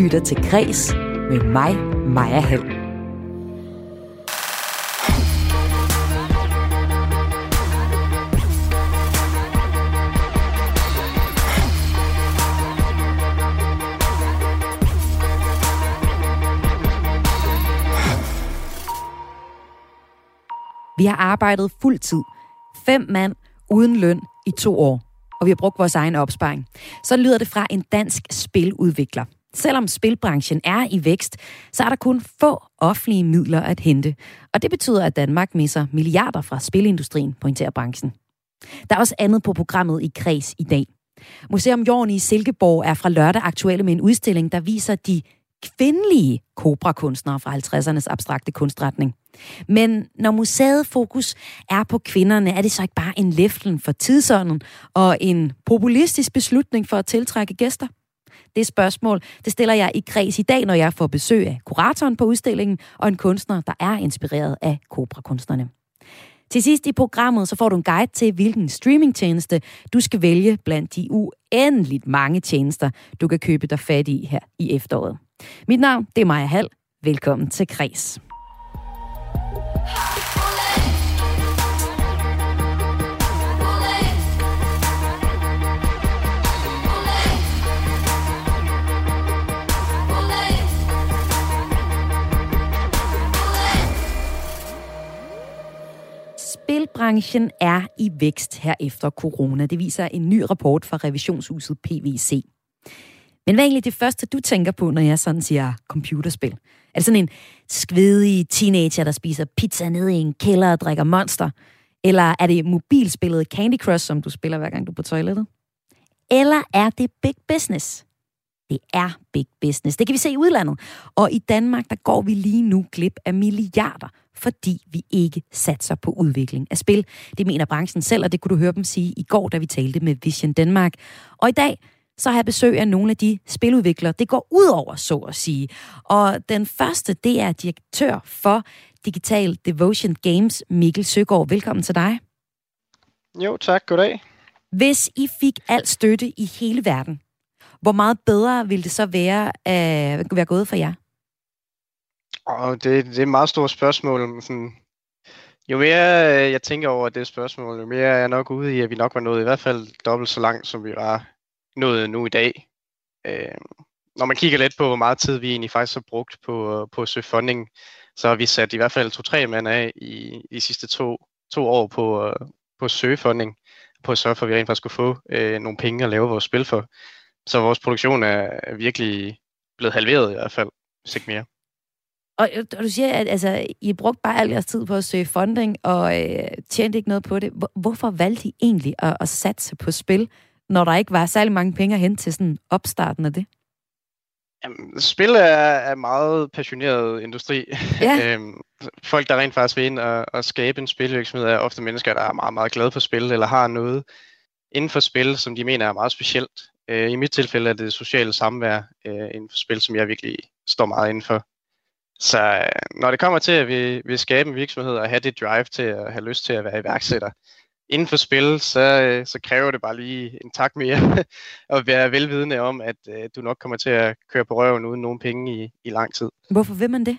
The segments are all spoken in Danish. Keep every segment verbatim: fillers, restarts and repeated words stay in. lytter til Græs med mig, Maja Hald. Vi har arbejdet fuld tid. Fem mand uden løn i to år. Og vi har brugt vores egen opsparing. Så lyder det fra en dansk spiludvikler. Selvom spilbranchen er i vækst, så er der kun få offentlige midler at hente. Og det betyder, at Danmark misser milliarder fra spilindustrien, pointerer branchen. Der er også andet på programmet i Kreds i dag. Museum Jorn i Silkeborg er fra lørdag aktuelle med en udstilling, der viser de kvindelige Cobra-kunstnere fra halvtredsernes abstrakte kunstretning. Men når museet fokus er på kvinderne, er det så ikke bare en leflen for tidsånden og en populistisk beslutning for at tiltrække gæster? Det spørgsmål, det stiller jeg i Kreds i dag, når jeg får besøg af kuratoren på udstillingen og en kunstner, der er inspireret af Cobra-kunstnerne. Til sidst i programmet, så får du en guide til, hvilken streamingtjeneste du skal vælge blandt de uendeligt mange tjenester, du kan købe dig fat i her i efteråret. Mit navn, det er Maja Hald. Velkommen til Kreds. Spilbranchen er i vækst her efter corona. Det viser en ny rapport fra revisionshuset P W C. Men hvad er egentlig det første, du tænker på, når jeg sådan siger computerspil? Er det sådan en skvedig teenager, der spiser pizza nede i en kælder og drikker Monster? Eller er det mobilspillet Candy Crush, som du spiller hver gang du er på toilettet? Eller er det big business? Det er big business. Det kan vi se i udlandet. Og i Danmark, der går vi lige nu glip af milliarder, fordi vi ikke satser på udvikling af spil. Det mener branchen selv, og det kunne du høre dem sige i går, da vi talte med Vision Denmark. Og i dag, så har jeg besøg af nogle af de spiludviklere, det går ud over, så at sige. Og den første, det er direktør for Digital Devotion Games, Mikkel Søgaard. Velkommen til dig. Jo, tak. Goddag. Hvis I fik al støtte i hele verden, hvor meget bedre ville det så være, øh, være gået for jer? Oh, det, det er et meget stort spørgsmål. Sådan, jo mere jeg tænker over det spørgsmål, jo mere er jeg nok ude i, at vi nok var nået i hvert fald dobbelt så langt, som vi var nået nu i dag. Øh, når man kigger lidt på, hvor meget tid vi egentlig faktisk har brugt på, på at søge funding, så har vi sat i hvert fald to-tre mand af i de sidste to, to år på, på at søge funding, på at sørge for, at vi rent faktisk kunne få øh, nogle penge at lave vores spil for. Så vores produktion er virkelig blevet halveret i hvert fald, hvis ikke mere. Og, og du siger, at altså, I brugte bare al jeres tid på at søge funding, og øh, tjente ikke noget på det. Hvorfor valgte I egentlig at, at satse på spil, når der ikke var særlig mange penge at hente til sådan opstarten af det? Jamen, spil er en meget passioneret industri. Ja. Æm, folk, der rent faktisk vil ind og, og skabe en spilvirksomhed, er ofte mennesker, der er meget, meget glade for spil, eller har noget inden for spil, som de mener er meget specielt. Æ, I mit tilfælde er det sociale samvær øh, inden for spil, som jeg virkelig står meget inden for. Så når det kommer til, at vi vil skabe en virksomhed og have det drive til at have lyst til at være iværksætter inden for spil, så, så kræver det bare lige en tak mere at være velvidende om, at du nok kommer til at køre på røven uden nogen penge i, i lang tid. Hvorfor vil man det?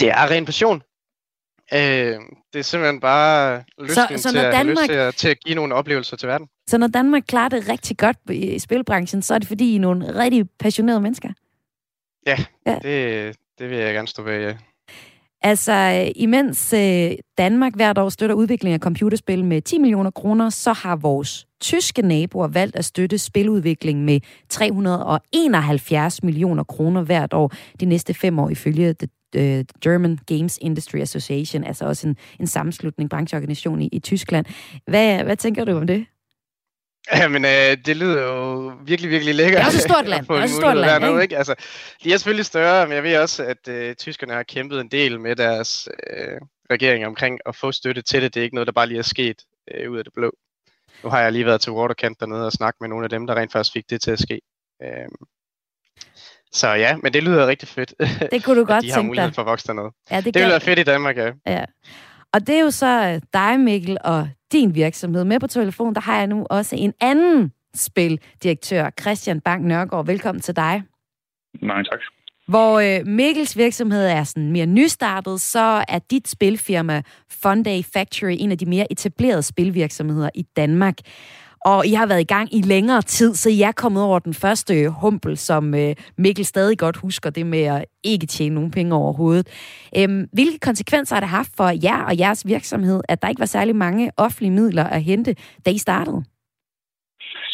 Det er ren passion. Øh, det er simpelthen bare lysten så, så til, at Danmark, lyst til, at, til at give nogle oplevelser til verden. Så når Danmark klarer det rigtig godt i spilbranchen, så er det fordi I er nogle rigtig passionerede mennesker? Ja, ja. Det, det vil jeg gerne stå ved, ja. Altså, imens øh, Danmark hvert år støtter udviklingen af computerspil med ti millioner kroner, så har vores tyske naboer valgt at støtte spiludvikling med tre hundrede og enoghalvfjerds millioner kroner hvert år de næste fem år, ifølge The, øh, The German Games Industry Association, altså også en, en sammenslutning, brancheorganisation i, i Tyskland. Hvad, hvad tænker du om det? Jamen, øh, det lyder jo virkelig, virkelig lækkert. Det er også et stort land. Det er også et stort land, ikke? Ikke? Altså, de er selvfølgelig større, men jeg ved også, at øh, tyskerne har kæmpet en del med deres øh, regering omkring at få støtte til det. Det er ikke noget, der bare lige er sket øh, ud af det blå. Nu har jeg lige været til Waterkant dernede og snakket med nogle af dem, der rent faktisk fik det til at ske. Øh, så ja, men det lyder rigtig fedt. Det kunne du godt tænke dig. De har mulighed for at vokse dernede. Ja, det det ville være fedt i Danmark, ja. ja. Og det er jo så dig, Mikkel, og din virksomhed. Med på telefon, der har jeg nu også en anden Spildirektør Christian Bang Nørgaard. Velkommen til dig. Mange tak. Hvor Mikkels virksomhed er sådan mere nystartet, så er dit spilfirma Funday Factory en af de mere etablerede spilvirksomheder i Danmark. Og I har været i gang i længere tid, så I er kommet over den første humpel, som Mikkel stadig godt husker, det med at ikke tjene nogen penge overhovedet. Hvilke konsekvenser har det haft for jer og jeres virksomhed, at der ikke var særlig mange offentlige midler at hente, da I startede?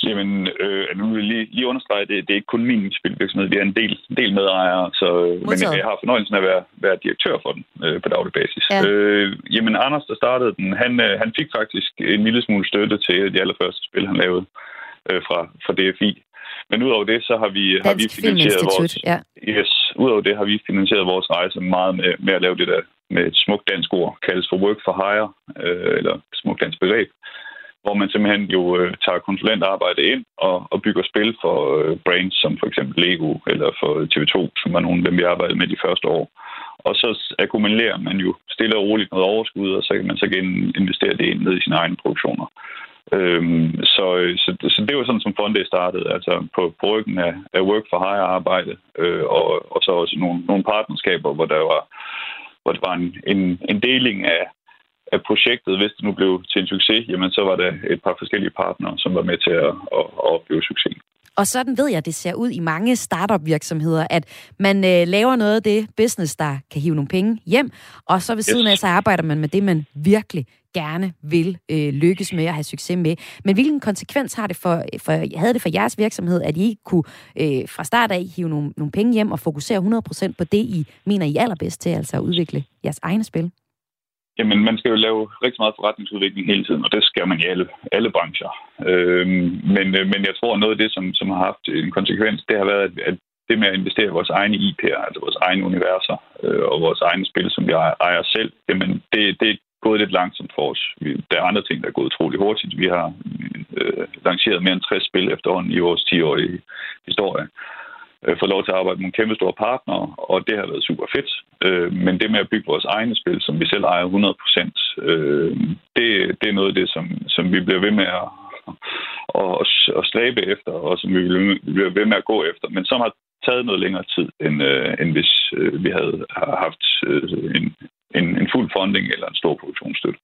Jamen, øh, nu vil jeg lige, lige understrege, det, det er ikke kun min spilvirksomhed. Vi er en del, del medejere, så, men jeg har fornøjelsen af at være, være direktør for den øh, på daglig basis. Ja. Øh, jamen, Anders, der startede den, han, han fik faktisk en lille smule støtte til de allerførste spil, han lavede øh, fra, fra D F I. Men udover det, så har vi, har vi finansieret vores, ja. yes, udover det har vi finansieret vores rejse meget med, med at lave det der med et smukt dansk ord, kaldes for work for hire, øh, eller smukt dansk begreb, hvor man simpelthen jo øh, tager konsulentarbejde ind og, og bygger spil for øh, brands som for eksempel Lego eller for T V to, som er nogle af dem, vi arbejdede med de første år. Og så akkumulerer man jo stille og roligt noget overskud, og så kan man så igen investere det ind ned i sine egne produktioner. Øhm, så, så, så det var sådan, som Funday startede, altså på, på ryggen af, af work for hire arbejde, øh, og, og så også nogle, nogle partnerskaber, hvor der var, hvor der var en, en, en deling af at projektet, hvis det nu blev til en succes, jamen så var der et par forskellige partnere, som var med til at, at, at opleve succes. Og sådan ved jeg, det ser ud i mange startup-virksomheder, at man øh, laver noget af det business, der kan hive nogle penge hjem, og så ved siden yes. af, så arbejder man med det, man virkelig gerne vil øh, lykkes med og have succes med. Men hvilken konsekvens har det for, for, havde det for jeres virksomhed, at I ikke kunne øh, fra start af hive nogle, nogle penge hjem og fokusere hundrede procent på det, I mener, I allerbedst til, altså at udvikle jeres egne spil? Jamen, man skal jo lave rigtig meget forretningsudvikling hele tiden, og det skal man i alle, alle brancher. Øhm, men, men jeg tror, noget af det, som, som har haft en konsekvens, det har været, at, at det med at investere i vores egne I P'er, altså vores egne universer øh, og vores egne spil, som vi ejer, ejer selv, jamen, det, det er gået lidt langsomt for os. Der er andre ting, der er gået utrolig hurtigt. Vi har øh, lanceret mere end tres spil efterhånden i vores ti-årige historie. Få lov til at arbejde med nogle kæmpe store partnere, og det har været super fedt. Men det med at bygge vores egne spil, som vi selv ejer hundrede procent, det, det er noget af det, som, som vi bliver ved med at, at, at stræbe efter, og som vi bliver ved med at gå efter, men som har taget noget længere tid, end, end hvis vi havde haft en, en, en fuld funding eller en stor produktionsstøtte.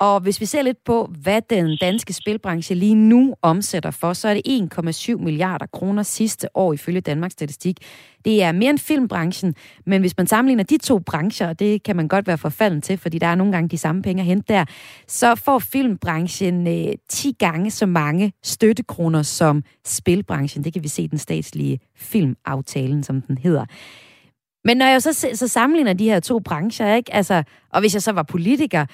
Og hvis vi ser lidt på, hvad den danske spilbranche lige nu omsætter for, så er det en komma syv milliarder kroner sidste år ifølge Danmarks Statistik. Det er mere end filmbranchen, men hvis man sammenligner de to brancher, og det kan man godt være forfalden til, fordi der er nogle gange de samme penge at hente der, så får filmbranchen øh, ti gange så mange støttekroner som spilbranchen. Det kan vi se i den statslige filmaftalen, som den hedder. Men når jeg så, så sammenligner de her to brancher, ikke? Altså, og hvis jeg så var politiker,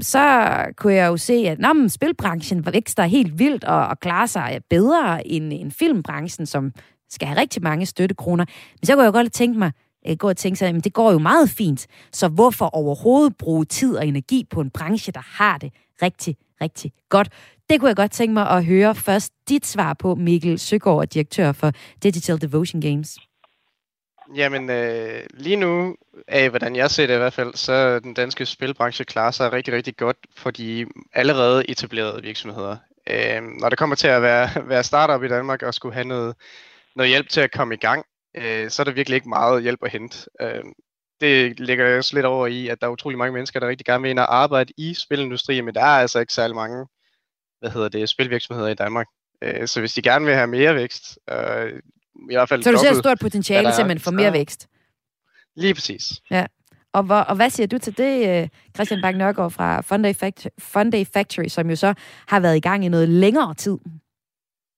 så kunne jeg jo se, at nå, men spilbranchen vækster helt vildt og, og klarer sig bedre end, end filmbranchen, som skal have rigtig mange støttekroner. Men så kunne jeg godt tænke mig, gå og tænke sig, at det går jo meget fint, så hvorfor overhovedet bruge tid og energi på en branche, der har det rigtig, rigtig godt? Det kunne jeg godt tænke mig at høre først dit svar på, Mikkel Søgaard, direktør for Digital Devotion Games. Jamen, øh, lige nu, af hvordan jeg ser det i hvert fald, så den danske spilbranche klarer sig rigtig, rigtig godt for de allerede etablerede virksomheder. Øh, når det kommer til at være, være startup i Danmark og skulle have noget, noget hjælp til at komme i gang, øh, så er der virkelig ikke meget hjælp at hente. Øh, det ligger jeg også lidt over i, at der er utrolig mange mennesker, der rigtig gerne vil ind og arbejde i spilindustrien, men der er altså ikke særlig mange hvad hedder det, spilvirksomheder i Danmark. Øh, så hvis de gerne vil have mere vækst, øh, i hvert fald så du ser et stort potentiale ja, simpelthen for mere ja. vækst? Lige præcis. Ja. Og, hvor, og hvad siger du til det, Christian Bang Nørgaard fra Funday Factory, Funday Factory, som jo så har været i gang i noget længere tid?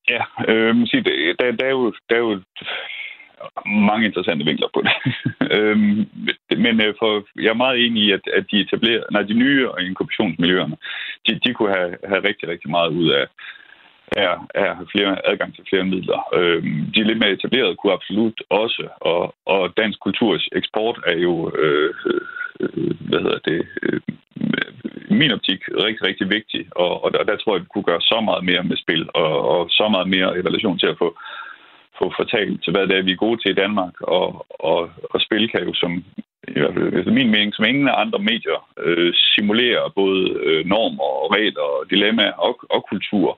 Ja, øh, der, der, er jo, der er jo mange interessante vinkler på det. Men for, jeg er meget enig i, at, at de, etablerede, nej, de nye og inkubationsmiljøerne, de, de kunne have, have rigtig, rigtig meget ud af Er, er flere, adgang til flere midler. Øhm, de lidt mere etablerede kunne absolut også, og, og dansk kulturs eksport er jo, øh, øh, hvad hedder det, øh, min optik rigtig, rigtig vigtig, og, og der, der tror jeg, vi kunne gøre så meget mere med spil, og, og så meget mere i relation til at få, få fortalt, hvad det er, vi er gode til i Danmark, og, og, og spil kan jo som i hvert fald efter min mening, som ingen af andre medier øh, simulerer både øh, normer og regler og dilemmaer og, og kultur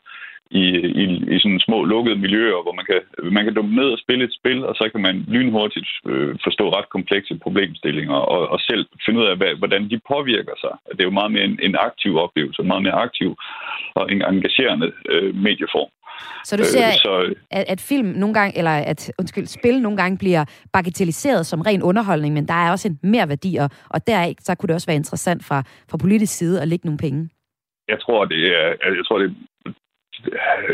i, i, i sådan små lukkede miljøer, hvor man kan, man kan dumme ned og spille et spil, og så kan man lynhurtigt øh, forstå ret komplekse problemstillinger, og, og selv finde ud af, hvad, hvordan de påvirker sig. Det er jo meget mere en, en aktiv oplevelse, meget mere aktiv og en engagerende øh, medieform. Så du ser, øh, så, at, at film nogle gange, eller at undskyld, spil nogle gange bliver bagatelliseret som ren underholdning, men der er også en mere værdi, og deraf så kunne det også være interessant fra, fra politisk side at lægge nogle penge. Jeg tror, det er, jeg tror, det,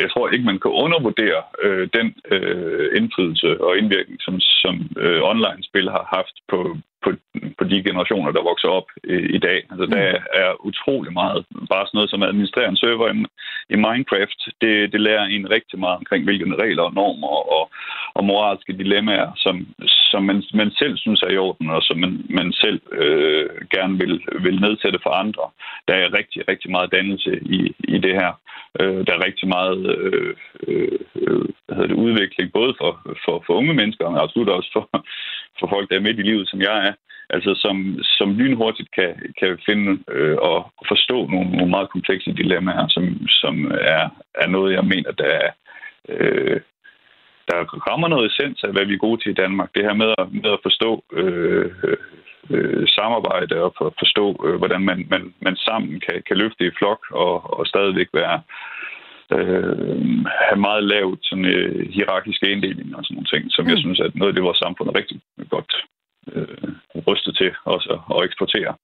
jeg tror ikke, man kan undervurdere øh, den øh, indflydelse og indvirkning, som, som øh, online-spil har haft på, på, på de generationer, der vokser op øh, i dag. Altså, der er utrolig meget. Bare sådan noget som at administrere en server i, i Minecraft, det, det lærer en rigtig meget omkring, hvilke regler og normer og, og moralske dilemmaer, som, som man, man selv synes er i orden, og som man, man selv øh, gerne vil, vil nedsætte for andre. Der er rigtig, rigtig meget dannelse i, i det her. Øh, der er rigtig meget øh, øh, hvad hedder det, udvikling, både for, for, for unge mennesker, men absolut også for, for folk, der er midt i livet, som jeg er. Altså som, som lynhurtigt kan, kan finde øh, og forstå nogle, nogle meget komplekse dilemmaer, som, som er, er noget, jeg mener, der, øh, der rammer noget essens af, hvad vi er gode til i Danmark. Det her med at, med at forstå øh, øh, samarbejde og for, forstå, øh, hvordan man, man, man sammen kan, kan løfte i flok og, og stadigvæk være... Øh, have meget lavt sådan, øh, hierarkiske inddelinger og sådan nogle ting, som mm. jeg synes, at noget af det, vores samfund er rigtig godt rystet til også at eksportere.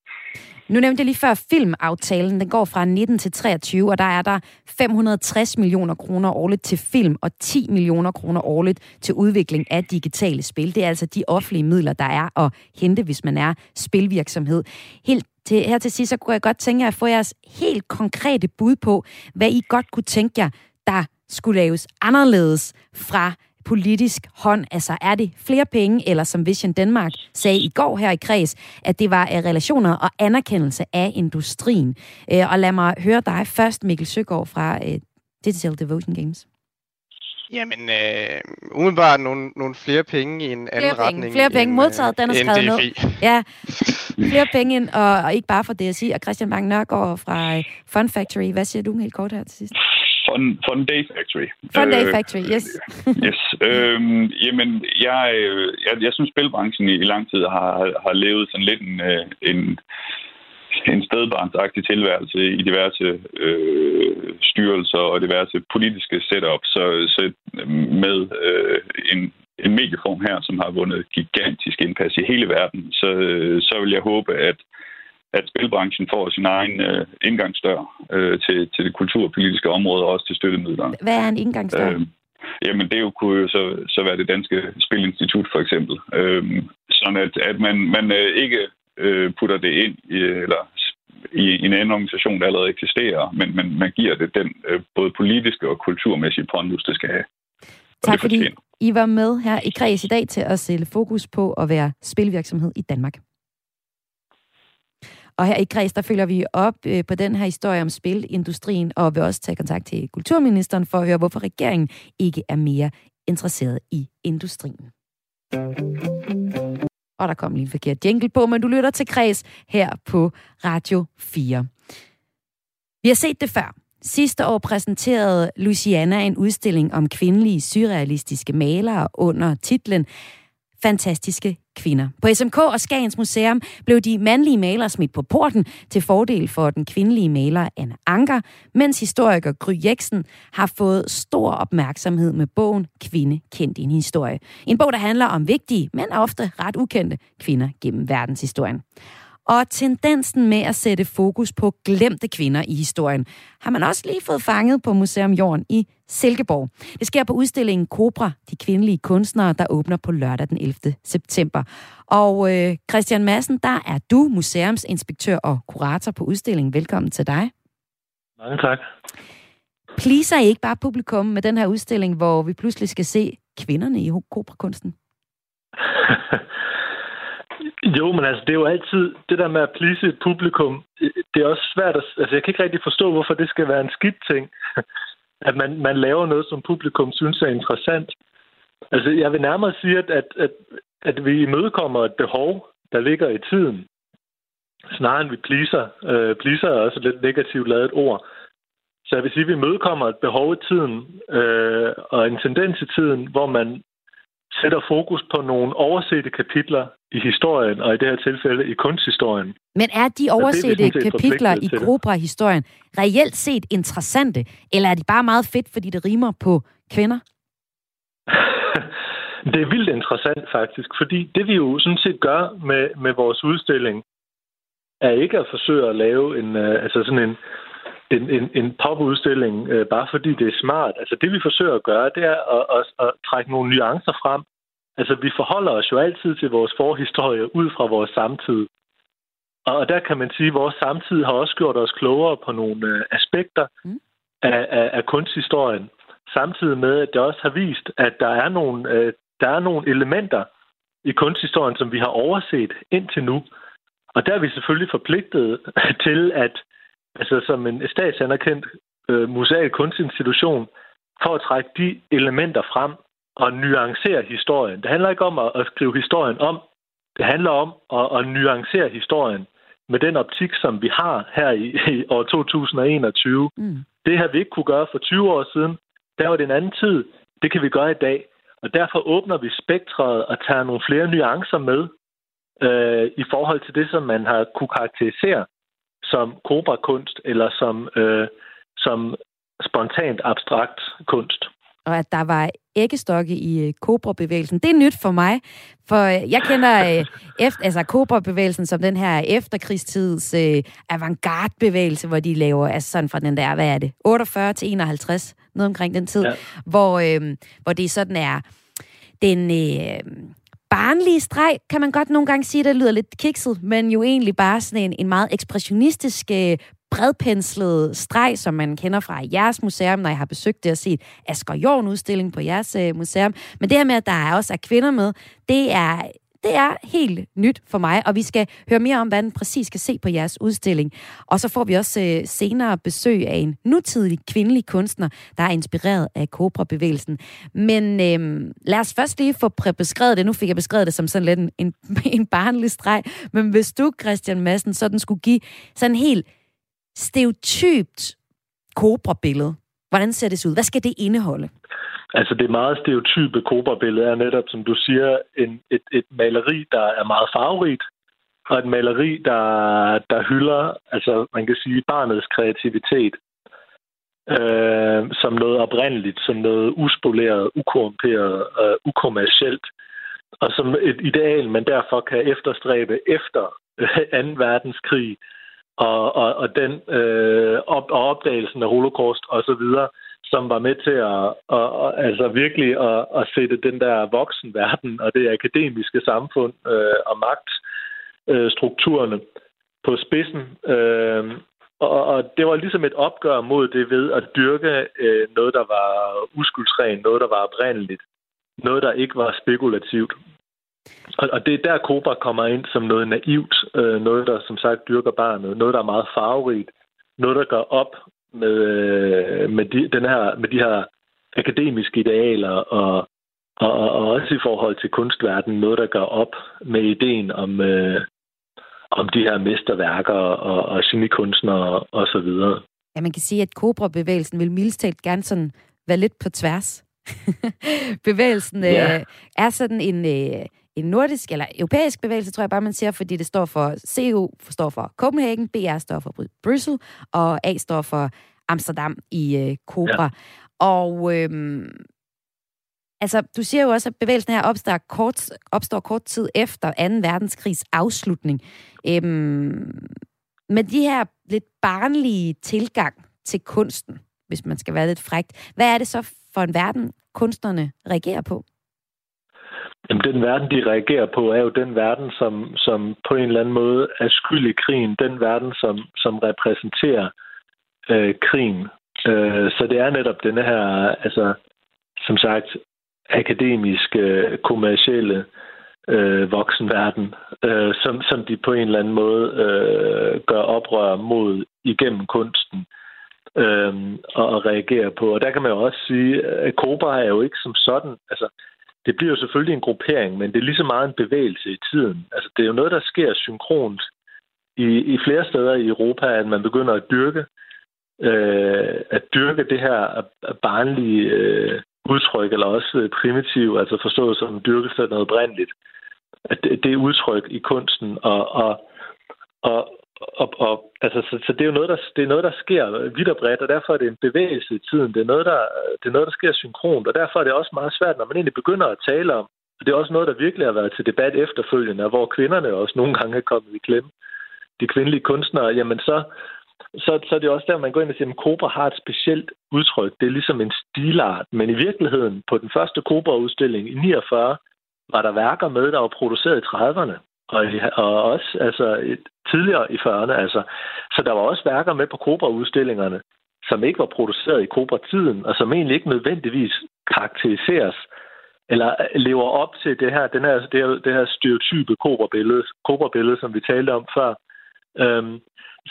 Nu nævnte jeg lige før filmaftalen, den går fra nitten til treogtyve, og der er der fem hundrede og tres millioner kroner årligt til film og ti millioner kroner årligt til udvikling af digitale spil. Det er altså de offentlige midler, der er at hente, hvis man er spilvirksomhed. Helt til, her til sidst, så kunne jeg godt tænke jer at få jeres helt konkrete bud på, hvad I godt kunne tænke jer, der skulle laves anderledes fra politisk hånd. Altså er det flere penge, eller som Vision Denmark sagde i går her i kreds, at det var relationer og anerkendelse af industrien. Og lad mig høre dig først, Mikkel Søgaard fra Digital Devotion Games. Jamen, øh, umiddelbart nogle, nogle flere penge i en anden flere retning. Penge, flere end, penge modtaget, den er skrevet ned. Ja, flere penge ind, og, og ikke bare for det at sige. Og Christian Bang Nørgaard fra Fun Factory, hvad siger du helt kort her til sidst? Fun, Funday Factory. Funday Factory, øh, yes. yes. Øh, jamen, jeg, jeg, jeg synes, spilbranchen i, i lang tid har, har levet sådan lidt en, en, en stedbarnsagtig tilværelse i diverse øh, styrelser og diverse politiske setup, så, så med øh, en, en medieform her, som har vundet gigantisk indpas i hele verden, så, så vil jeg håbe, at at spilbranchen får sin egen øh, indgangsdør øh, til, til det kulturpolitiske område, og også til støttemidlerne. Hvad er en indgangsdør? Øh, jamen, det jo, kunne jo så, så være det danske spilinstitut, for eksempel. Øh, sådan at, at man, man øh, ikke øh, putter det ind i, eller, i en anden organisation, der allerede eksisterer, men man, man giver det den øh, både politiske og kulturmæssige pondus, det skal have. Tak fordi I var med her i Kreds i dag til at sætte fokus på at være spilvirksomhed i Danmark. Og her i Kreds, der følger vi op øh, på den her historie om spilindustrien, og vil også tage kontakt til kulturministeren for at høre, hvorfor regeringen ikke er mere interesseret i industrien. Og der kom lige en forkert jingle på, men du lytter til Kreds her på Radio fire. Vi har set det før. Sidste år præsenterede Luciana en udstilling om kvindelige surrealistiske malere under titlen Fantastiske kvinder. På S M K og Skagens Museum blev de mandlige malere smidt på porten til fordel for den kvindelige maler Anna Anker, mens historiker Gry Jeksen har fået stor opmærksomhed med bogen Kvinde kendt din historie. En bog, der handler om vigtige, men ofte ret ukendte kvinder gennem verdenshistorien. Og tendensen med at sætte fokus på glemte kvinder i historien har man også lige fået fanget på Museum Jorn i Silkeborg. Det sker på udstillingen Cobra, de kvindelige kunstnere, der åbner på lørdag den ellevte september. Og øh, Christian Madsen, der er du museumsinspektør og kurator på udstillingen. Velkommen til dig. Mange tak. Pleaser I ikke bare publikum med den her udstilling, hvor vi pludselig skal se kvinderne i Cobra-kunsten? Jo, men altså, det er jo altid det der med at please et publikum. Det er også svært at... Altså, jeg kan ikke rigtig forstå, hvorfor det skal være en skidt ting, at man, man laver noget, som publikum synes er interessant. Altså, jeg vil nærmere sige, at, at, at, at vi imødekommer et behov, der ligger i tiden. Snarere end vi pleaser. Øh, pleaser er også et lidt negativt lavet ord. Så jeg vil sige, at vi mødekommer et behov i tiden øh, og en tendens i tiden, hvor man sætter fokus på nogle oversete kapitler i historien, og i det her tilfælde i kunsthistorien. Men er de oversete ja, det, er kapitler i Cobra-historien reelt set interessante, eller er de bare meget fedt, fordi det rimer på kvinder? Det er vildt interessant faktisk, fordi det vi jo sådan set gør med, med vores udstilling, er ikke at forsøge at lave en, øh, altså sådan en en, en, en pop-udstilling, øh, bare fordi det er smart. Altså det, vi forsøger at gøre, det er at, at, at trække nogle nuancer frem. Altså vi forholder os jo altid til vores forhistorie ud fra vores samtid. Og, og der kan man sige, at vores samtid har også gjort os klogere på nogle øh, aspekter mm. af, af, af kunsthistorien. Samtidig med, at det også har vist, at der er nogle, øh, der er nogle elementer i kunsthistorien, som vi har overset indtil nu. Og der er vi selvfølgelig forpligtet til, at altså som en statsanerkendt øh, museal kunstinstitution, for at trække de elementer frem og nuancere historien. Det handler ikke om at, at skrive historien om. Det handler om at, at nuancere historien med den optik, som vi har her i, i år to tusind og enogtyve. Mm. Det har vi ikke kunne gøre for tyve år siden. Der var det en anden tid. Det kan vi gøre i dag. Og derfor åbner vi spektret og tager nogle flere nuancer med øh, i forhold til det, som man har kunne karakterisere som Cobra-kunst, eller som, øh, som spontant abstrakt kunst. Og at der var æggestokke i Cobra-bevægelsen, det er nyt for mig, for jeg kender øh, efter, altså Cobra-bevægelsen som den her efterkrigstids øh, avantgarde-bevægelse, hvor de laver, altså sådan fra den der, hvad er det, otteogfyrre til enoghalvtreds, noget omkring den tid, ja. hvor, øh, hvor det sådan er den... Øh, barnlige streg, kan man godt nogle gange sige, det lyder lidt kikset, men jo egentlig bare sådan en, en meget ekspressionistisk, bredpenslet streg, som man kender fra jeres museum, når jeg har besøgt det og set Asger Jorn udstilling på jeres øh, museum. Men det her med, at der også er kvinder med, det er, det er helt nyt for mig, og vi skal høre mere om, hvad den præcis skal se på jeres udstilling. Og så får vi også øh, senere besøg af en nutidig kvindelig kunstner, der er inspireret af Cobra-bevægelsen. Men øh, lad os først lige få beskrevet det. Nu fik jeg beskrevet det som sådan lidt en, en, en barnlig streg, men hvis du, Christian Madsen, sådan skulle give sådan helt stereotypt Cobra-billede, hvordan ser det ud? Hvad skal det indeholde? Altså det meget stereotype Cobra-billede er netop, som du siger, en, et, et maleri, der er meget farverigt, og et maleri, der, der hylder, altså man kan sige, barnets kreativitet øh, som noget oprindeligt, som noget uspoleret, ukorrumperet, øh, ukommercielt, og som et ideal, man derfor kan efterstræbe efter anden verdenskrig, og, og, og den øh, op, og opdagelsen af holocaust osv., som var med til at, at, at altså virkelig at, at sætte den der voksenverden og det akademiske samfund øh, og magtstrukturerne øh, på spidsen. Øh, og, og det var ligesom et opgør mod det ved at dyrke øh, noget, der var uskyldsrent, noget, der var oprindeligt, noget, der ikke var spekulativt. Og, og det er der, Cobra kommer ind som noget naivt, øh, noget, der som sagt dyrker barnet, noget, der er meget farverigt, noget, der gør op med, med, de, den her, med de her akademiske idealer, og, og, og også i forhold til kunstverdenen, noget, der gør op med ideen om, øh, om de her mesterværker og, og genikunstnere og så videre. Ja, man kan sige, at Cobra-bevægelsen vil mildest talt gerne sådan være lidt på tværs. Bevægelsen øh, ja. er sådan en... Øh, en nordisk eller europæisk bevægelse, tror jeg bare, man siger, fordi det står for C O, står for Copenhagen, B R står for Bruxelles, og A står for Amsterdam i øh, Cobra. Ja. Og øhm, altså, du siger jo også, at bevægelsen her opstår kort, opstår kort tid efter anden verdenskrigs afslutning. Øhm, med de her lidt barnlige tilgang til kunsten, hvis man skal være lidt frækt, hvad er det så for en verden, kunstnerne reagerer på? Jamen, den verden, de reagerer på, er jo den verden, som, som på en eller anden måde er skyld i krigen. Den verden, som, som repræsenterer øh, krigen. Øh, så det er netop denne her, altså, som sagt, akademiske, øh, kommercielle øh, voksenverden, øh, som, som de på en eller anden måde øh, gør oprør mod igennem kunsten øh, og, og reagerer på. Og der kan man jo også sige, at Cobra er jo ikke som sådan... altså, det bliver jo selvfølgelig en gruppering, men det er lige så meget en bevægelse i tiden. Altså, det er jo noget, der sker synkront i, i flere steder i Europa, at man begynder at dyrke øh, at dyrke det her barnlige øh, udtryk, eller også primitiv, altså forstået som dyrkelse af noget oprindeligt, at det, det er udtryk i kunsten, og, og, og, og, og altså, så, så det er jo noget, der, det er noget, der sker vidt og bredt, og derfor er det en bevægelse i tiden, det er noget, der, det er noget, der sker synkront, og derfor er det også meget svært, når man egentlig begynder at tale om, det er også noget, der virkelig har været til debat efterfølgende, og hvor kvinderne også nogle gange er kommet i klemme, de kvindelige kunstnere, jamen så, så, så er det også der, man går ind og siger, at Cobra har et specielt udtryk. Det er ligesom en stilart. Men i virkeligheden, på den første Cobra-udstilling i niogfyrre, var der værker med, der var produceret i trediverne, og, og også altså, tidligere i fyrrerne. Altså. Så der var også værker med på Cobra-udstillingerne, som ikke var produceret i Cobra-tiden, og som egentlig ikke nødvendigvis karakteriseres eller lever op til det her, den her, det her, det her stereotype Cobra-billede, Cobra-billede, som vi talte om før. Øhm,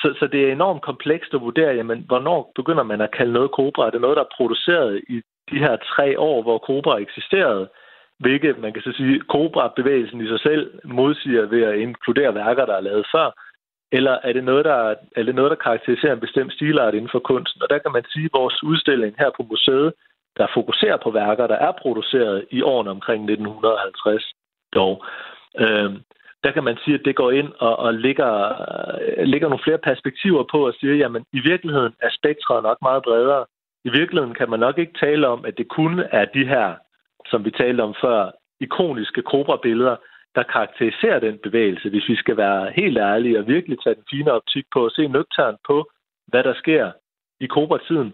så, så det er enormt komplekst at vurdere, jamen, hvornår begynder man at kalde noget Cobra? Er det noget, der er produceret i de her tre år, hvor Cobra eksisterede? Hvilket, man kan så sige, Cobra-bevægelsen i sig selv modsiger ved at inkludere værker, der er lavet før. Eller er det noget, der, er det noget, der karakteriserer en bestemt stilart inden for kunsten? Og der kan man sige, at vores udstilling her på museet, der fokuserer på værker, der er produceret i årene omkring nitten halvtreds dog. Øhm, der kan man sige, at det går ind og, og ligger, ligger nogle flere perspektiver på og siger, jamen i virkeligheden er spektret nok meget bredere. I virkeligheden kan man nok ikke tale om, at det kun er de her, som vi talte om før, ikoniske Cobra-billeder, der karakteriserer den bevægelse, hvis vi skal være helt ærlige og virkelig tage den fine optik på og se nøgternt på, hvad der sker i Cobra-tiden.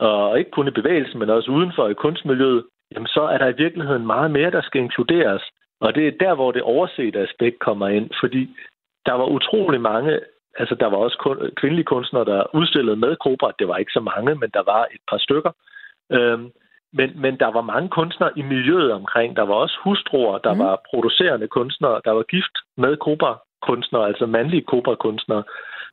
Og ikke kun i bevægelsen, men også udenfor i kunstmiljøet, jamen så er der i virkeligheden meget mere, der skal inkluderes. Og det er der, hvor det oversete aspekt kommer ind, fordi der var utrolig mange, altså der var også kun, kvindelige kunstnere, der udstillede med Cobra. Det var ikke så mange, men der var et par stykker. Øhm, men, men der var mange kunstnere i miljøet omkring. Der var også hustruer, der mm. var producerende kunstnere, der var gift med Cobra-kunstnere, altså mandlige Cobra-kunstnere,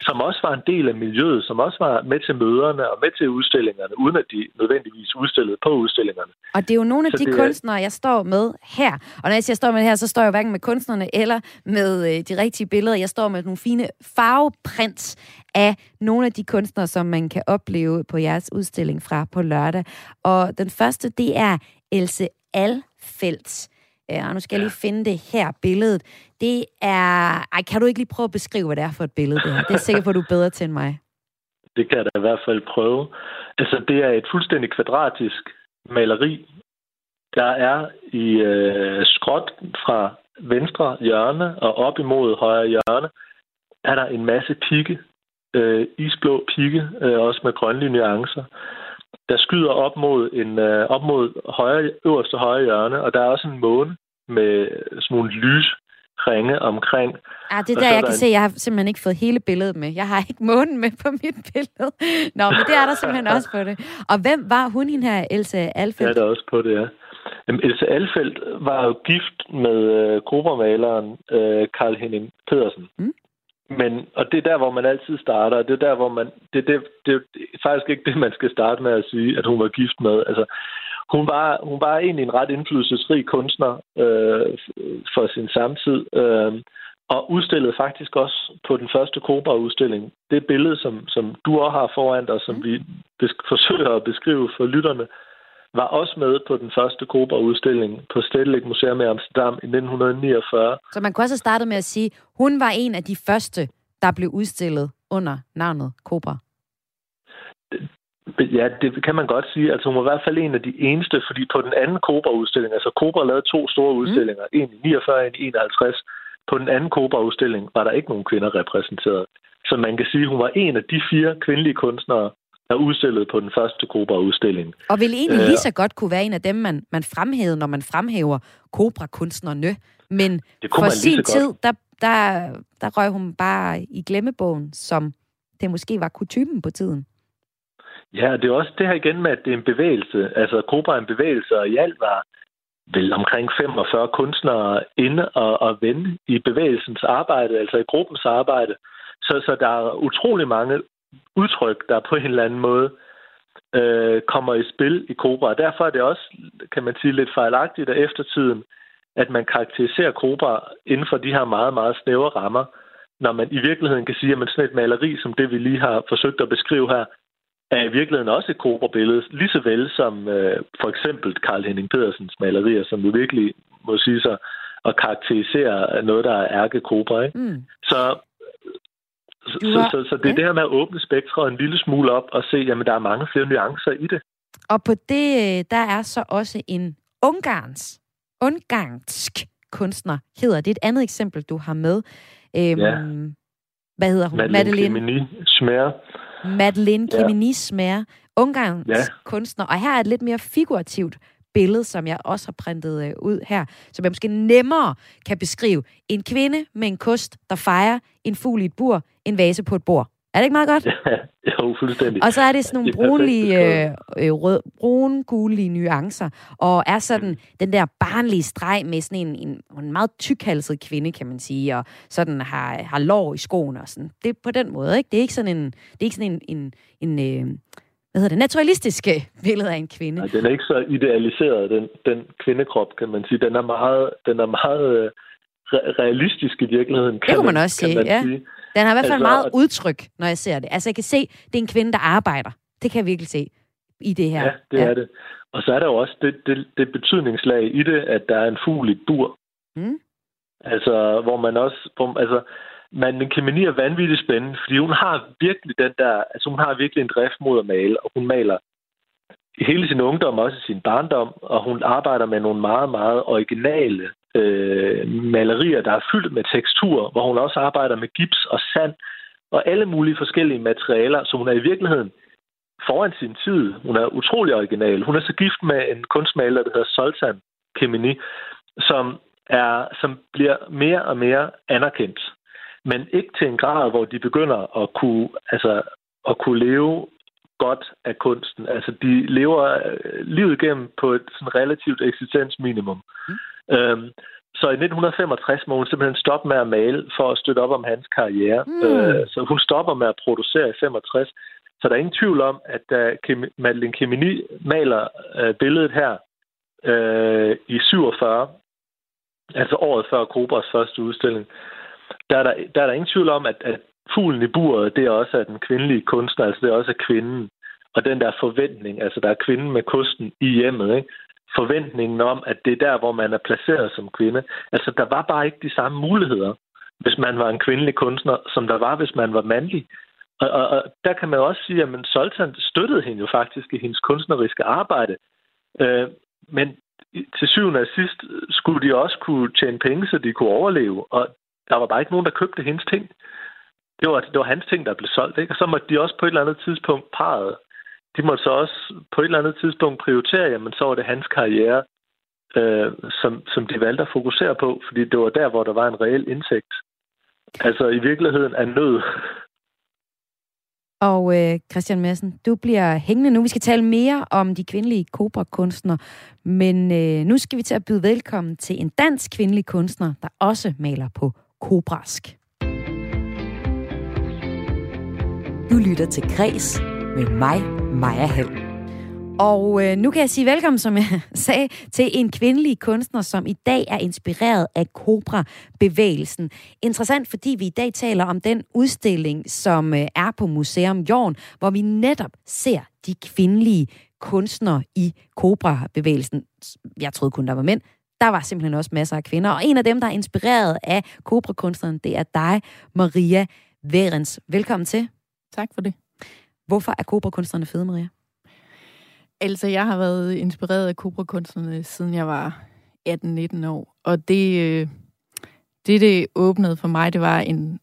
som også var en del af miljøet, som også var med til møderne og med til udstillingerne, uden at de nødvendigvis udstillede på udstillingerne. Og det er jo nogle af så de kunstnere, er... jeg står med her. Og når jeg siger, jeg står med her, så står jeg hverken med kunstnerne eller med de rigtige billeder. Jeg står med nogle fine farveprints af nogle af de kunstnere, som man kan opleve på jeres udstilling fra på lørdag. Og den første, det er Else Alfelt. Og nu skal jeg lige finde det her billede. Det er... Ej, kan du ikke lige prøve at beskrive, hvad det er for et billede? Det, her? Det er jeg sikker på, at du er bedre til end mig. Det kan jeg da i hvert fald prøve. Altså, det er et fuldstændig kvadratisk maleri, der er i øh, skråt fra venstre hjørne og op imod højre hjørne, er der en masse pigge, øh, isblå pigge, øh, også med grønlige nuancer, der skyder op mod, en, øh, op mod højre, øverste højre hjørne, og der er også en måne med sådan nogle lys ringe omkring. Ah, det er der, jeg der kan en... se, jeg har simpelthen ikke fået hele billedet med. Jeg har ikke månen med på mit billede. Nå, men det er der simpelthen også på det. Og hvem var hun, hende her, Else Alfelt? Ja, der er også på det, ja. Jamen, Else Alfelt var jo gift med øh, Cobra-maleren øh, Karl Henning Pedersen. Mm. Men, og det er der, hvor man altid starter, og det er der, hvor man... Det, det, det, det er faktisk ikke det, man skal starte med at sige, at hun var gift med. Altså, hun var, hun var egentlig en ret indflydelsesrig kunstner øh, for sin samtid, øh, og udstillede faktisk også på den første Cobra-udstilling det billede, som, som du også har foran dig, som vi besk- forsøger at beskrive for lytterne, var også med på den første Cobra-udstilling på Stedelijk Museum i Amsterdam i nitten niogfyrre. Så man kunne også have startet med at sige, at hun var en af de første, der blev udstillet under navnet Cobra. Det, ja, det kan man godt sige. Altså, hun var i hvert fald en af de eneste, fordi på den anden Cobra-udstilling, altså Cobra lavede to store udstillinger, mm. en i niogfyrre og en i enoghalvtreds. På den anden Cobra-udstilling var der ikke nogen kvinder repræsenteret. Så man kan sige, at hun var en af de fire kvindelige kunstnere, der udstillede på den første Cobra-udstilling. Og ville egentlig lige så godt kunne være en af dem, man, man fremhævede, når man fremhæver Cobra-kunstnerne. Men for sin tid, der, der, der røg hun bare i glemmebogen, som det måske var kutymen på tiden. Ja, det er også det her igen med, at det er en bevægelse. Altså, Cobra er en bevægelse, og i alt var vel omkring femogfyrre kunstnere inde og, og vende i bevægelsens arbejde, altså i gruppens arbejde. Så, så der er utrolig mange udtryk, der på en eller anden måde øh, kommer i spil i Cobra. Og derfor er det også, kan man sige, lidt fejlagtigt af eftertiden, at man karakteriserer Cobra inden for de her meget, meget snævre rammer, når man i virkeligheden kan sige, at man sådan et maleri, som det vi lige har forsøgt at beskrive her, er i virkeligheden også et Cobra-billede, lige så vel som øh, for eksempel Karl Henning Pedersens malerier, som jo virkelig må sige sig at karakterisere noget, der er ærke Cobra. Ikke? Mm. Så, så, så, så, så det er ja. det her med at åbne spektret en lille smule op og se, jamen der er mange flere nuancer i det. Og på det, der er så også en ungarns, ungarnsk kunstner, hedder det. Er et andet eksempel, du har med. Øhm, ja. Hvad hedder hun? Madeleine Kemény Smer. Madeleine Kemény ja. Smer, ungarnsk ja. kunstner. Og her er et lidt mere figurativt billede, som jeg også har printet ud her, som jeg måske nemmere kan beskrive. En kvinde med en kost, der fejrer en fugl i et bur, en vase på et bord. Er det ikke meget godt? Ja, jo, fuldstændig. Og så er det sådan nogle det brunlige, øh, øh, rød, brun-gulige nuancer, og er sådan mm. den der barnlige streg med sådan en, en, en meget tykhalset kvinde, kan man sige, og sådan har, har lår i skoene og sådan. Det er på den måde, ikke? Det er ikke sådan en, det er ikke sådan en, en, en øh, hvad hedder det, naturalistiske billede af en kvinde. Nej, den er ikke så idealiseret, den, den kvindekrop, kan man sige. Den er meget, den er meget realistisk i virkeligheden. Kan det kunne man også sige, man ja. sige. Den har i hvert fald altså, meget udtryk, når jeg ser det. Altså, jeg kan se, det er en kvinde, der arbejder. Det kan jeg virkelig se i det her. Ja, det ja. er det. Og så er der jo også det, det, det betydningslag i det, at der er en fugl i et bur. Mm. Altså, hvor man også... Hvor, altså, man kan man er vanvittigt spændende, fordi hun har virkelig den der... Altså, hun har virkelig en drift mod at male, og hun maler hele sin ungdom, også sin barndom, og hun arbejder med nogle meget, meget originale Øh, malerier, der er fyldt med tekstur, hvor hun også arbejder med gips og sand og alle mulige forskellige materialer, så hun er i virkeligheden foran sin tid. Hun er utrolig original. Hun er så gift med en kunstmaler, der hedder Sultan Kemény, som, er, som bliver mere og mere anerkendt, men ikke til en grad, hvor de begynder at kunne, altså, at kunne leve godt af kunsten. Altså, de lever livet igennem på et sådan relativt eksistensminimum. Mm. Øhm, så i nitten femogtres må hun simpelthen stoppe med at male for at støtte op om hans karriere. Mm. Øh, så hun stopper med at producere i femogtres. Så der er ingen tvivl om, at da Kim- Madeleine Kemény maler øh, billedet her øh, i syvogfyrre, altså året før Cobras første udstilling, der er der, der, er der ingen tvivl om, at, at fuglen i buret, det er også af den kvindelige kunstner, altså det er også af kvinden. Og den der forventning, altså der er kvinden med kosten i hjemmet, ikke? Forventningen om, at det er der, hvor man er placeret som kvinde. Altså, der var bare ikke de samme muligheder, hvis man var en kvindelig kunstner, som der var, hvis man var mandlig. Og, og, og der kan man også sige, at man, Sultan støttede hende jo faktisk i hendes kunstneriske arbejde. Øh, men til syvende og sidst skulle de også kunne tjene penge, så de kunne overleve. Og der var bare ikke nogen, der købte hendes ting. Det var, det var hans ting, der blev solgt, ikke? Og så måtte de også på et eller andet tidspunkt parret. De måtte så også på et eller andet tidspunkt prioritere, jamen så var det hans karriere, øh, som, som de valgte at fokusere på, fordi det var der, hvor der var en reel indsigt. Altså i virkeligheden er nød. Og øh, Christian Madsen, du bliver hængende nu. Vi skal tale mere om de kvindelige Cobra-kunstnere, men øh, nu skal vi til at byde velkommen til en dansk kvindelig kunstner, der også maler på Cobrask. Du lytter til Græs med mig, Maja Hald. Og øh, nu kan jeg sige velkommen, som jeg sagde, til en kvindelig kunstner, som i dag er inspireret af Cobra-bevægelsen. Interessant, fordi vi i dag taler om den udstilling, som øh, er på Museum Jorn, hvor vi netop ser de kvindelige kunstnere i Cobra-bevægelsen. Jeg troede kun, der var mænd. Der var simpelthen også masser af kvinder. Og en af dem, der er inspireret af Cobra-kunstneren, det er dig, Maria Wæhrens. Velkommen til. Tak for det. Hvorfor er Cobra-kunstnerne fede, Maria? Altså, jeg har været inspireret af Cobra-kunstnerne, siden jeg var atten nitten år. Og det, det, det åbnede for mig, det var en,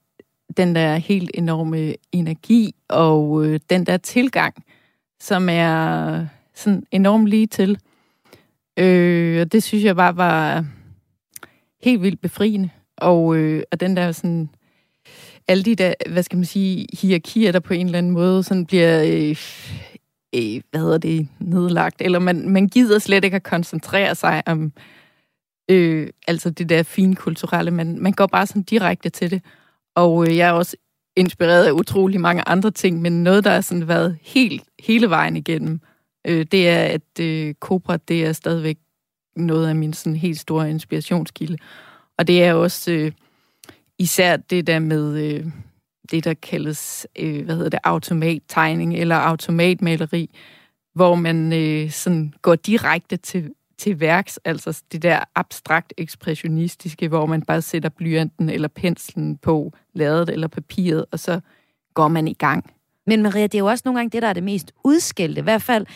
den der helt enorme energi, og øh, den der tilgang, som er sådan enormt lige til. Øh, og det synes jeg bare var helt vildt befriende. Og, øh, og den der sådan... alle de der, hvad skal man sige, hierarkier, der på en eller anden måde sådan bliver, øh, øh, hvad hedder det, nedlagt, eller man, man gider slet ikke at koncentrere sig om øh, altså det der fine kulturelle, man, man går bare sådan direkte til det, og øh, jeg er også inspireret af utrolig mange andre ting, men noget, der har sådan været helt, hele vejen igennem, øh, det er, at øh, Cobra, det er stadigvæk noget af min sådan helt store inspirationskilde, og det er også... Øh, Især det der med øh, det, der kaldes øh, hvad hedder det, automattegning eller automatmaleri, hvor man øh, sådan går direkte til, til værks, altså det der abstrakt ekspressionistiske, hvor man bare sætter blyanten eller penslen på lærredet eller papiret, og så går man i gang. Men Maria, det er jo også nogle gange det, der er det mest udskilte. I hvert fald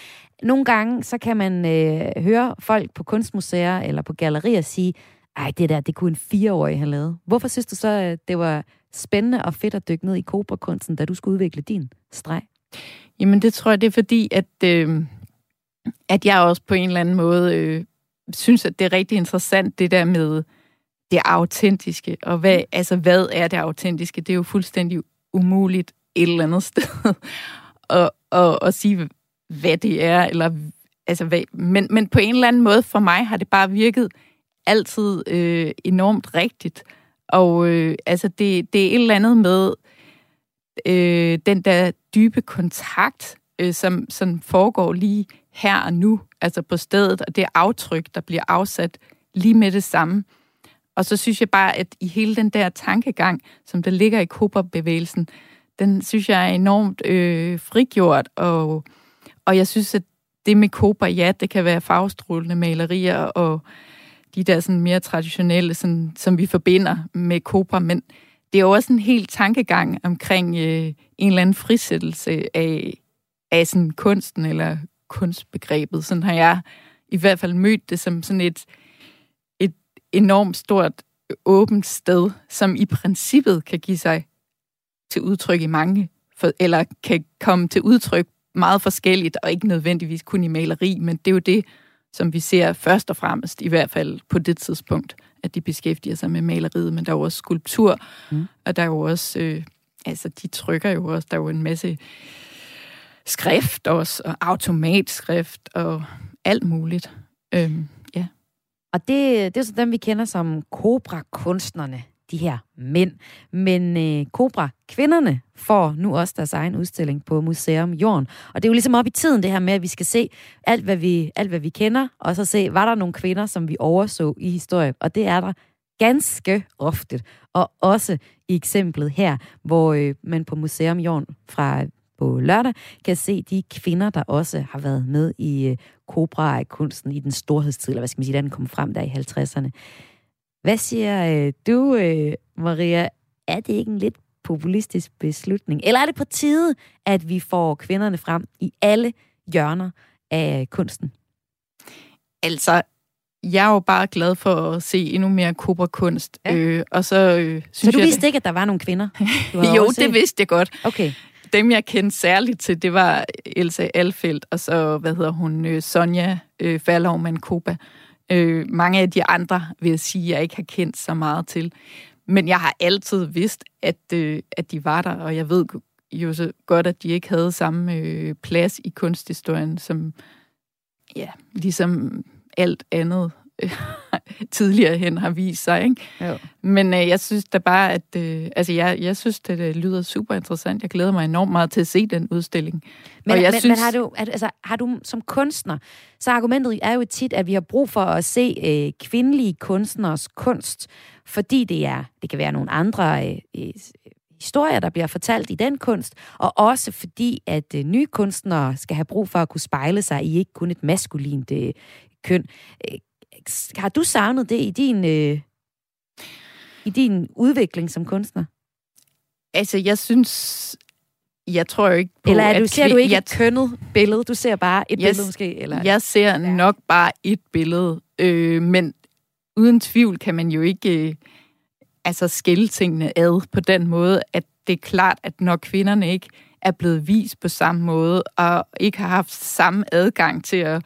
nogle gange, så kan man øh, høre folk på kunstmuseer eller på gallerier sige, ej, det der, det kunne en fireårig have lavet. Hvorfor synes du så, det var spændende og fedt at dykke ned i Cobra-kunsten, da du skulle udvikle din streg? Jamen, det tror jeg, det er fordi, at, øh, at jeg også på en eller anden måde øh, synes, at det er rigtig interessant, det der med det autentiske. Og hvad, altså, hvad er det autentiske? Det er jo fuldstændig umuligt et eller andet sted og, og, og sige, hvad det er. Eller, altså, hvad, men, men på en eller anden måde, for mig har det bare virket altid øh, enormt rigtigt. Og øh, altså, det, det er et eller andet med øh, den der dybe kontakt, øh, som, som foregår lige her og nu, altså på stedet, og det aftryk, der bliver afsat lige med det samme. Og så synes jeg bare, at i hele den der tankegang, som der ligger i Cobra-bevægelsen, den synes jeg er enormt øh, frigjort, og, og jeg synes, at det med Cobra, ja, det kan være farvestrålende malerier og de der sådan mere traditionelle, sådan, som vi forbinder med Cobra, men det er jo også en hel tankegang omkring øh, en eller anden frisættelse af, af sådan kunsten eller kunstbegrebet. Sådan har jeg i hvert fald mødt det som sådan et, et enormt stort åbent sted, som i princippet kan give sig til udtryk i mange, for, eller kan komme til udtryk meget forskelligt, og ikke nødvendigvis kun i maleri, men det er jo det, som vi ser først og fremmest, i hvert fald på det tidspunkt, at de beskæftiger sig med maleriet, men der er jo også skulptur, mm. og der er jo også, øh, altså de trykker jo også, der er jo en masse skrift også, og automatskrift, og alt muligt. Øhm, ja. Og det, det er så dem, vi kender som Cobra-kunstnerne. De her mænd. Men øh, Cobra-kvinderne får nu også deres egen udstilling på Museum Jorn. Og det er jo ligesom op i tiden, det her med, at vi skal se alt, hvad vi, alt, hvad vi kender, og så se, var der nogle kvinder, som vi overså i historien. Og det er der ganske ofte. Og også i eksemplet her, hvor øh, man på Museum Jorn fra på lørdag kan se de kvinder, der også har været med i øh, Cobra-kunsten i den storhedstid, eller hvad skal man sige, da den kom frem der i halvtredserne. Hvad siger øh, du, øh, Maria? Er det ikke en lidt populistisk beslutning? Eller er det på tide, at vi får kvinderne frem i alle hjørner af kunsten? Altså, jeg er jo bare glad for at se endnu mere Cobra-kunst. Ja. Øh, og så øh, synes så du jeg, vidste det... ikke, at der var nogle kvinder? Jo, det vidste jeg godt. Okay. Dem, jeg kendte særligt til, det var Else Alfelt, og så, hvad hedder hun, øh, Sonja øh, Fallhormann Cobra. Øh, mange af de andre vil jeg sige, jeg ikke har kendt så meget til. Men jeg har altid vidst, at, øh, at de var der, og jeg ved jo så godt, at de ikke havde samme øh, plads i kunsthistorien, som ja, ligesom alt andet øh, tidligere hen har vist sig. Ikke? Men øh, jeg synes da bare, at øh, altså, jeg, jeg synes, at det lyder super interessant. Jeg glæder mig enormt meget til at se den udstilling. Men, men, synes... men har, du, altså, har du som kunstner, så argumentet er jo tit, at vi har brug for at se øh, kvindelige kunstners kunst, fordi det er, det kan være nogle andre øh, øh, historier, der bliver fortalt i den kunst, og også fordi, at øh, nye kunstnere skal have brug for at kunne spejle sig i ikke kun et maskulint øh, køn. Har du savnet det i din, øh, i din udvikling som kunstner? Altså, jeg synes... Jeg tror jo ikke på... Eller er du, at ser du ikke jeg, et kønnet billede? Du ser bare et jeg, billede måske? Eller? Jeg ser ja. nok bare et billede. Øh, men uden tvivl kan man jo ikke øh, altså skille tingene ad på den måde, at det er klart, at når kvinderne ikke er blevet vist på samme måde, og ikke har haft samme adgang til at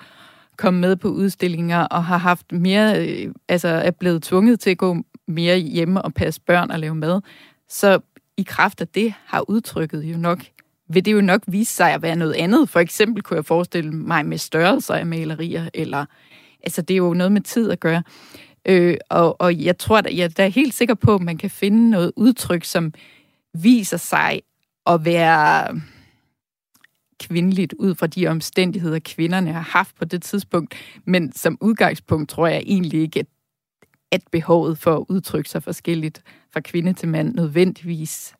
komme med på udstillinger, og har haft mere, øh, altså er blevet tvunget til at gå mere hjemme og passe børn og lave mad, så i kraft af det har udtrykket jo nok, vil det jo nok vise sig at være noget andet. For eksempel kunne jeg forestille mig med størrelser af malerier, eller, altså det er jo noget med tid at gøre. Øh, og, og jeg tror, at jeg er helt sikker på, at man kan finde noget udtryk, som viser sig at være kvindeligt ud fra de omstændigheder, kvinderne har haft på det tidspunkt. Men som udgangspunkt tror jeg egentlig ikke, at at behovet for at udtrykke sig forskelligt fra kvinde til mand nødvendigvis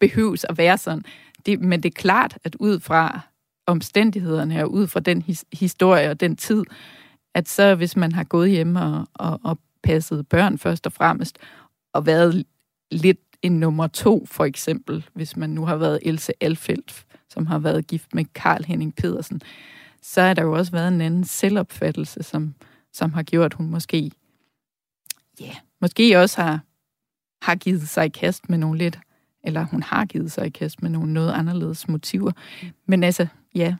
behøves at være sådan. Det, men det er klart, at ud fra omstændighederne her, ud fra den his, historie og den tid, at så hvis man har gået hjemme og, og, og passet børn først og fremmest, og været lidt en nummer to, for eksempel, hvis man nu har været Else Alfelt, som har været gift med Karl Henning Pedersen, så er der jo også været en anden selvopfattelse, som, som har gjort, at hun måske, ja, yeah, måske også har, har givet sig i kast med nogle lidt, eller hun har givet sig i kast med nogle noget anderledes motiver. Men altså, ja. Yeah.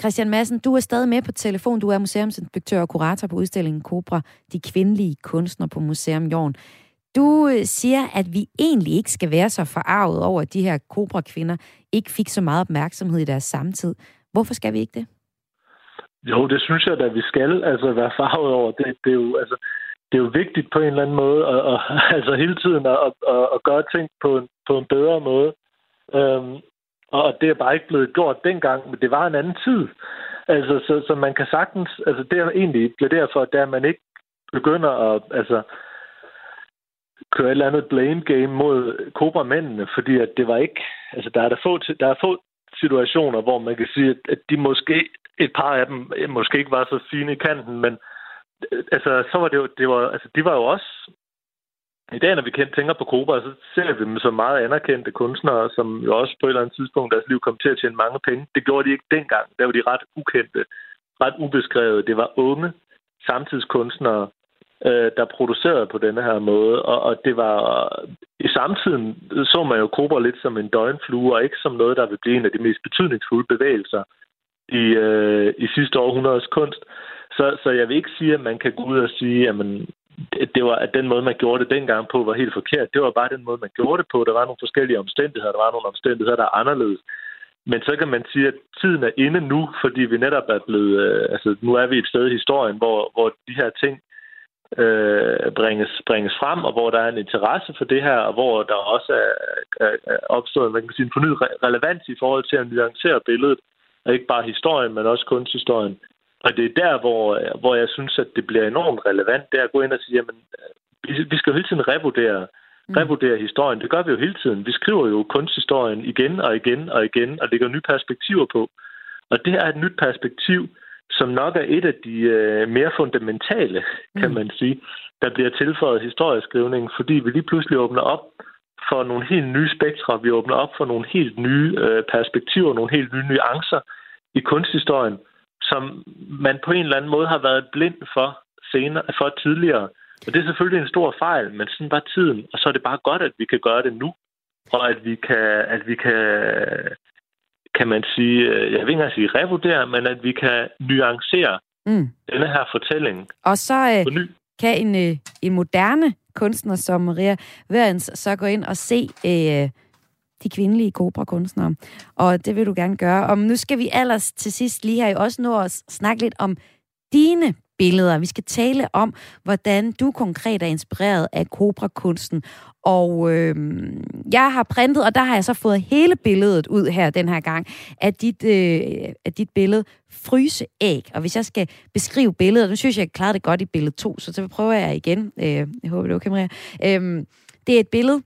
Christian Madsen, du er stadig med på telefon. Du er museumsinspektør og kurator på udstillingen Cobra, de kvindelige kunstnere på Museum Jorn. Du siger, at vi egentlig ikke skal være så forarvet over, at de her Cobra-kvinder ikke fik så meget opmærksomhed i deres samtid. Hvorfor skal vi ikke det? Jo, det synes jeg da, vi skal altså være forarvet over. Det, det, er jo, altså, det er jo vigtigt på en eller anden måde, og, og, altså hele tiden at, at, at gøre ting på en, på en bedre måde. Øhm, og det er bare ikke blevet gjort dengang, men det var en anden tid. Altså, så, så man kan sagtens... Altså, det er egentlig plæderer for, at man ikke begynder at... Altså, køre et eller andet blame game mod Cobra-mændene, fordi at det var ikke... Altså, der er der få, der er få situationer, hvor man kan sige, at de måske... Et par af dem måske ikke var så fine i kanten, men altså, så var det jo... Det var, altså, de var jo også... I dag, når vi tænker på Cobra, så ser vi dem som meget anerkendte kunstnere, som jo også på et eller andet tidspunkt deres liv kom til at tjene mange penge. Det gjorde de ikke dengang. Der var de ret ukendte, ret ubeskrevet. Det var unge samtidskunstnere, der producerede på denne her måde, og, og det var i samtiden så man jo Cobra lidt som en døgnflue, og ikke som noget, der vil blive en af de mest betydningsfulde bevægelser i, øh, i sidste århundredes kunst. Så, så jeg vil ikke sige, at man kan gå ud og sige, jamen, det var, at den måde, man gjorde det dengang på, var helt forkert. Det var bare den måde, man gjorde det på. Der var nogle forskellige omstændigheder, der var nogle omstændigheder, der er anderledes. Men så kan man sige, at tiden er inde nu, fordi vi netop er blevet, øh, altså nu er vi et sted i historien, hvor, hvor de her ting Øh, bringes, bringes frem, og hvor der er en interesse for det her, og hvor der også er, er, er opstået man kan sige, en fornyet relevans i forhold til at nuancere billedet, og ikke bare historien, men også kunsthistorien. Og det er der, hvor, hvor jeg synes, at det bliver enormt relevant, det er at gå ind og sige, jamen, vi, vi skal jo hele tiden revurdere, revurdere historien. Det gør vi jo hele tiden. Vi skriver jo kunsthistorien igen og igen og igen, og lægger nye perspektiver på. Og det her er et nyt perspektiv, som nok er et af de øh, mere fundamentale, kan man sige, der bliver tilføjet historieskrivningen, fordi vi lige pludselig åbner op for nogle helt nye spektre, vi åbner op for nogle helt nye øh, perspektiver, nogle helt nye nuancer i kunsthistorien, som man på en eller anden måde har været blind for senere, for tidligere. Og det er selvfølgelig en stor fejl, men sådan var tiden, og så er det bare godt, at vi kan gøre det nu, og at vi kan... At vi kan kan man sige, jeg vil ikke sige revurdere, men at vi kan nuancere mm. denne her fortælling. Og så øh, kan en, øh, en moderne kunstner som Maria Wæhrens så gå ind og se øh, de kvindelige Cobra-kunstnere. Og det vil du gerne gøre. Og nu skal vi ellers til sidst lige her også nå at snakke lidt om dine billeder. Vi skal tale om, hvordan du konkret er inspireret af Cobra-kunsten. Og øh, jeg har printet, og der har jeg så fået hele billedet ud her den her gang, af dit, øh, af dit billede Fryseæg. Og hvis jeg skal beskrive billedet, nu synes jeg, jeg klarede det godt i billede to, så så prøver jeg igen. Øh, jeg håber, det er okay, Maria. Øh, det er et billede,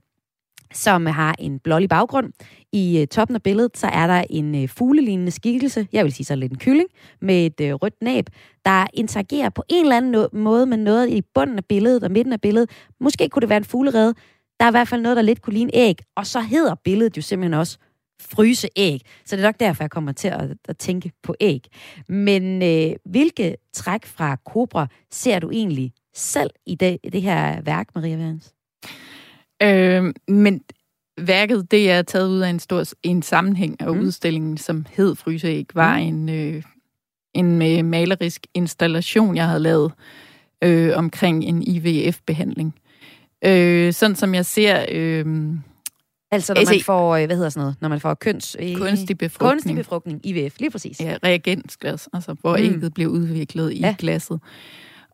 som har en blålig baggrund. I toppen af billedet, så er der en fuglelignende skikkelse, jeg vil sige så lidt en kylling, med et rødt næb, der interagerer på en eller anden måde med noget i bunden af billedet og midten af billedet. Måske kunne det være en fuglerede. Der er i hvert fald noget, der lidt kunne ligne æg, og så hedder billedet jo simpelthen også Fryseæg. Så det er nok derfor, jeg kommer til at, at tænke på æg. Men øh, hvilke træk fra Cobra ser du egentlig selv i det, det her værk, Maria Wæhrens? Øh, men værket, det er taget ud af en stor en sammenhæng af mm. udstillingen, som hed Fryseæg, var en, øh, en øh, malerisk installation, jeg havde lavet øh, omkring en I V F-behandling. Øh, sådan som jeg ser... Øh, altså når man får, hvad hedder sådan noget, når man får køns... Kunstig befrugtning. Kunstig befrugtning, I V F, lige præcis. Ja, reagensglas, altså hvor mm. ægget blev udviklet i ja. glasset.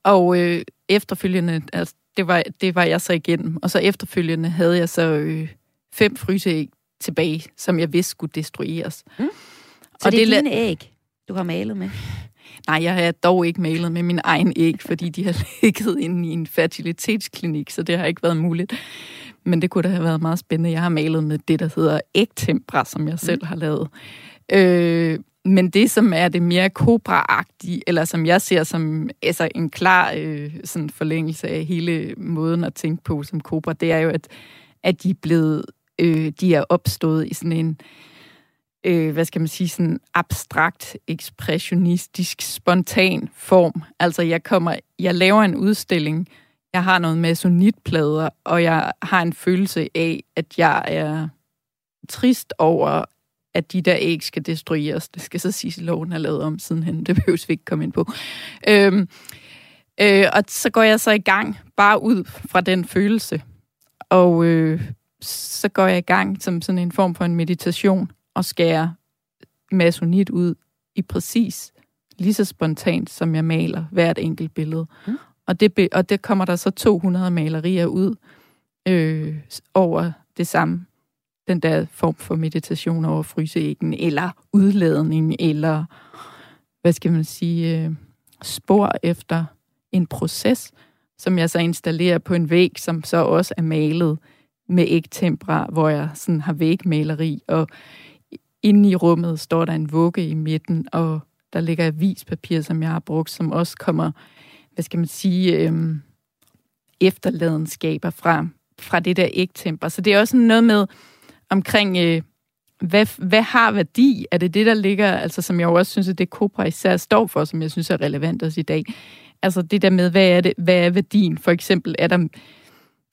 Og øh, efterfølgende... Altså, Det var, det var jeg så igennem. Og så efterfølgende havde jeg så øh, fem fryseæg tilbage, som jeg vidste skulle destrueres. Mm. Så og det er det, dine æg, du har malet med? Nej, jeg har dog ikke malet med min egen æg, fordi de har ligget inde i en fertilitetsklinik, så det har ikke været muligt. men det kunne da have været meget spændende. Jeg har malet med det, der hedder ægtempera, som jeg selv har lavet. Øh, men det, som er det mere Cobra-agtige, eller som jeg ser som altså en klar øh, sådan forlængelse af hele måden at tænke på som Cobra, det er jo, at, at de, er blevet, øh, de er opstået i sådan en... Øh, hvad skal man sige, sådan abstrakt, ekspressionistisk, spontan form. Altså, jeg kommer, jeg laver en udstilling, jeg har noget masonitplader, og jeg har en følelse af, at jeg er trist over, at de der æg skal destrueres. Det skal så siges, at loven er lavet om sidenhen. Det behøves vi ikke komme ind på. Øhm, øh, og så går jeg så i gang, bare ud fra den følelse. Og øh, så går jeg i gang som sådan en form for en meditation, og skære masonit ud i præcis lige så spontant, som jeg maler hvert enkelt billede. Mm. Og, det, og der kommer der så to hundrede malerier ud øh, over det samme. Den der form for meditation over fryseæggen, eller udladning, eller hvad skal man sige, øh, spor efter en proces, som jeg så installerer på en væg, som så også er malet med ægtempera, hvor jeg sådan har vægmaleri, og inde i rummet står der en vugge i midten, og der ligger avispapir, som jeg har brugt, som også kommer, hvad skal man sige, øhm, efterladenskaber fra, fra det der ægtemper. Så det er også noget med omkring, øh, hvad, hvad har værdi? Er det det, der ligger, altså som jeg også synes, at det Cobra især står for, som jeg synes er relevant også i dag? Altså det der med, hvad er, det, hvad er værdien? For eksempel er der...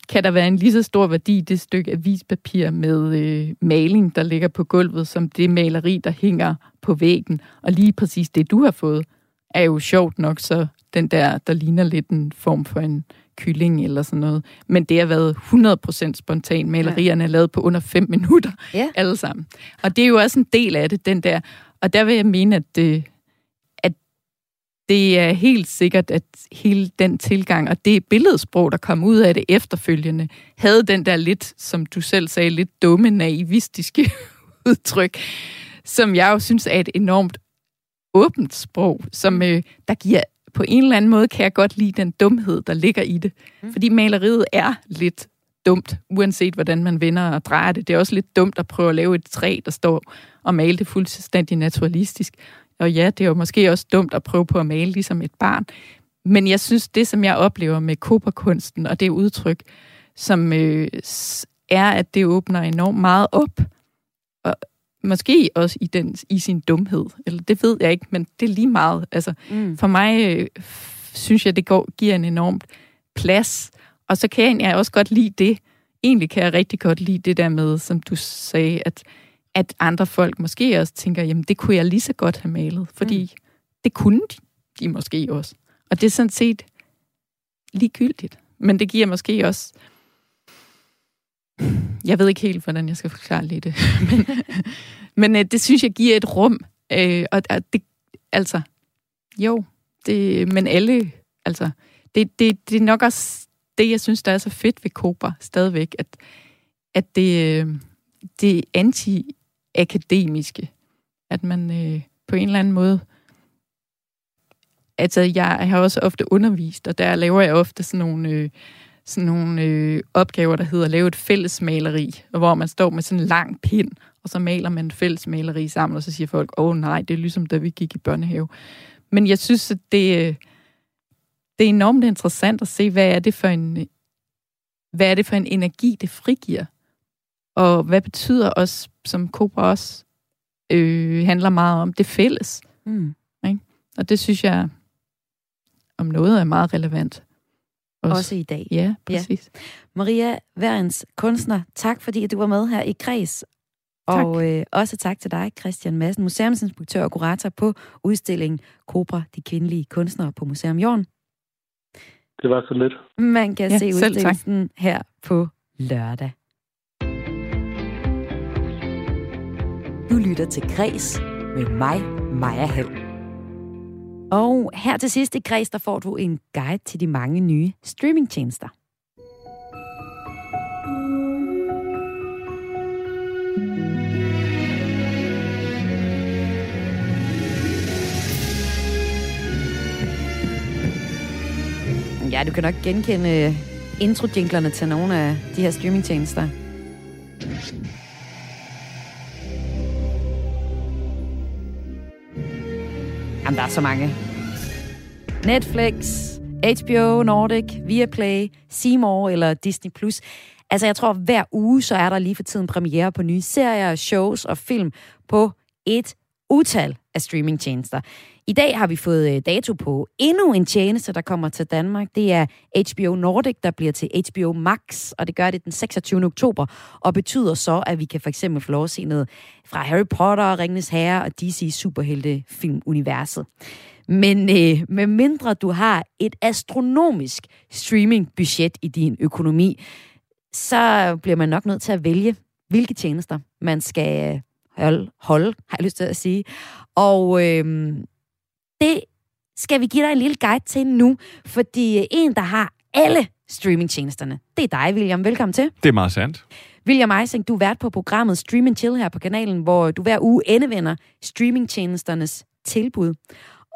kan der være en lige så stor værdi i det stykke avispapir med øh, maling, der ligger på gulvet, som det maleri, der hænger på væggen. Og lige præcis det, du har fået, er jo sjovt nok så den der, der ligner lidt en form for en kylling eller sådan noget. Men det har været hundrede procent spontan. Malerierne er lavet på under fem minutter, ja. Alle sammen. Og det er jo også en del af det, den der. Og der vil jeg mene, at, øh, at det er helt sikkert, at hele den tilgang, og det billedsprog, der kom ud af det efterfølgende, havde den der lidt, som du selv sagde, lidt dumme, naivistiske udtryk, som jeg jo synes er et enormt åbent sprog, som øh, der giver, på en eller anden måde kan jeg godt lide den dumhed, der ligger i det. Fordi maleriet er lidt dumt, uanset hvordan man vender og drejer det. Det er også lidt dumt at prøve at lave et træ, der står og male det fuldstændig naturalistisk. Og ja, det er jo måske også dumt at prøve på at male ligesom et barn. Men jeg synes, det som jeg oplever med Cobra-kunsten og det udtryk, som øh, er, at det åbner enormt meget op. Og måske også i, den, i sin dumhed. Eller det ved jeg ikke, men det er lige meget. Altså, mm. For mig øh, synes jeg, det går, giver en enormt plads. Og så kan jeg også godt lide det. Egentlig kan jeg rigtig godt lide det der med, som du sagde, at at andre folk måske også tænker, jamen det kunne jeg lige så godt have malet, fordi mm. det kunne de, de måske også. Og det er sådan set ligegyldigt. Men det giver måske også... Jeg ved ikke helt, hvordan jeg skal forklare lige det. men, men øh, det synes jeg giver et rum. Øh, og det, altså, jo, det, men alle... Altså, det, det, det er nok også det, jeg synes, der er så fedt ved Cobra stadigvæk, at, at det... Øh, det anti-akademiske, at man øh, på en eller anden måde, altså jeg har også ofte undervist, og der laver jeg ofte sådan nogle, øh, sådan nogle øh, opgaver, der hedder at lave et fællesmaleri, hvor man står med sådan en lang pind, og så maler man et fællesmaleri sammen, og så siger folk, åh oh, nej, det er ligesom da vi gik i børnehave. Men jeg synes, at det, øh, det er enormt interessant at se, hvad er det for en, hvad er det for en energi, det frigiver. Og hvad betyder os, som Cobra også øh, handler meget om, det fælles. Mm. Ikke? Og det synes jeg, om noget er meget relevant. Også, Også i dag. Ja, præcis. Ja. Maria Wæhrens, kunstner, tak fordi du var med her i Kreds. Og øh, også tak til dig, Christian Madsen, museumsinspektør og kurator på udstillingen Cobra, de kvindelige kunstnere på Museum Jorn. Det var så lidt. Man kan ja, se udstillingen her på lørdag. Du lytter til Græs med mig, Maja Hald. Og her til sidst i Græs, der får du en guide til de mange nye streamingtjenester. Ja, du kan nok genkende intro-jinglerne til nogle af de her streamingtjenester. Jamen, der er så mange. Netflix, H B O, Nordic, Viaplay, C more eller Disney plus. Altså, jeg tror, hver uge, så er der lige for tiden premiere på nye serier, shows og film på et utal af streamingtjenester. I dag har vi fået dato på endnu en tjeneste, der kommer til Danmark. Det er H B O Nordic, der bliver til H B O Max, og det gør det den seksogtyvende oktober, og betyder så, at vi kan for eksempel få lov at se noget fra Harry Potter, Ringenes Herre og D C superheltefilmuniverset. Men øh, med mindre du har et astronomisk streamingbudget i din økonomi, så bliver man nok nødt til at vælge, hvilke tjenester man skal holde, holde har jeg lyst til at sige. Og øh, det skal vi give dig en lille guide til nu, fordi en, der har alle streamingtjenesterne, det er dig, William. Velkommen til. Det er meget sandt. William Eising, du er vært på programmet Stream and Chill her på kanalen, hvor du hver uge endevender streamingtjenesternes tilbud.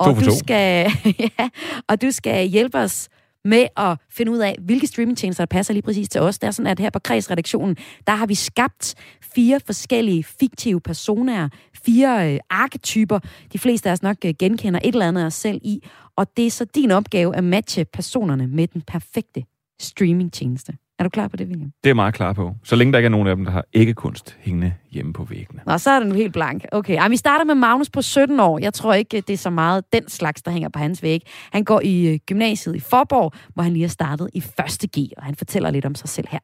Og du, skal, ja, og du skal hjælpe os med at finde ud af, hvilke streamingtjenester, der passer lige præcis til os. Det er sådan, at her på Kreds-redaktionen, der har vi skabt fire forskellige fiktive personer, fire øh, arketyper. De fleste af os nok øh, genkender et eller andet af os selv i. Og det er så din opgave at matche personerne med den perfekte streamingtjeneste. Er du klar på det, William? Det er meget klar på. Så længe der ikke er nogen af dem, der har æggekunst hængende hjemme på væggene. Nå, så er den nu helt blank. Okay, ej, vi starter med Magnus på sytten år. Jeg tror ikke, det er så meget den slags, der hænger på hans væg. Han går i gymnasiet i Forborg, hvor han lige har startet i første G, og han fortæller lidt om sig selv her.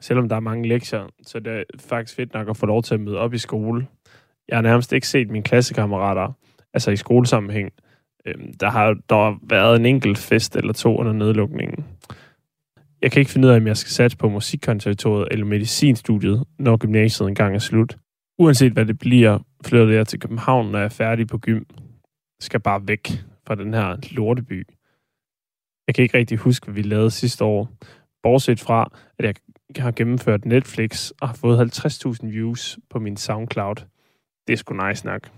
Selvom der er mange lektier, så det er faktisk fedt nok at få lov til at møde op i skole. Jeg har nærmest ikke set mine klassekammerater, altså i skolesammenhæng. Der har der været en enkelt fest eller to under nedlukningen. Jeg kan ikke finde ud af, om jeg skal satse på musikkonservatoriet eller medicinstudiet, når gymnasiet engang er slut. Uanset hvad det bliver, flytter jeg til København, når jeg er færdig på gym. Jeg skal bare væk fra den her lorteby. Jeg kan ikke rigtig huske, hvad vi lavede sidste år. Bortset fra, at jeg har gennemført Netflix og har fået halvtreds tusind views på min SoundCloud. Det er sgu nice nok.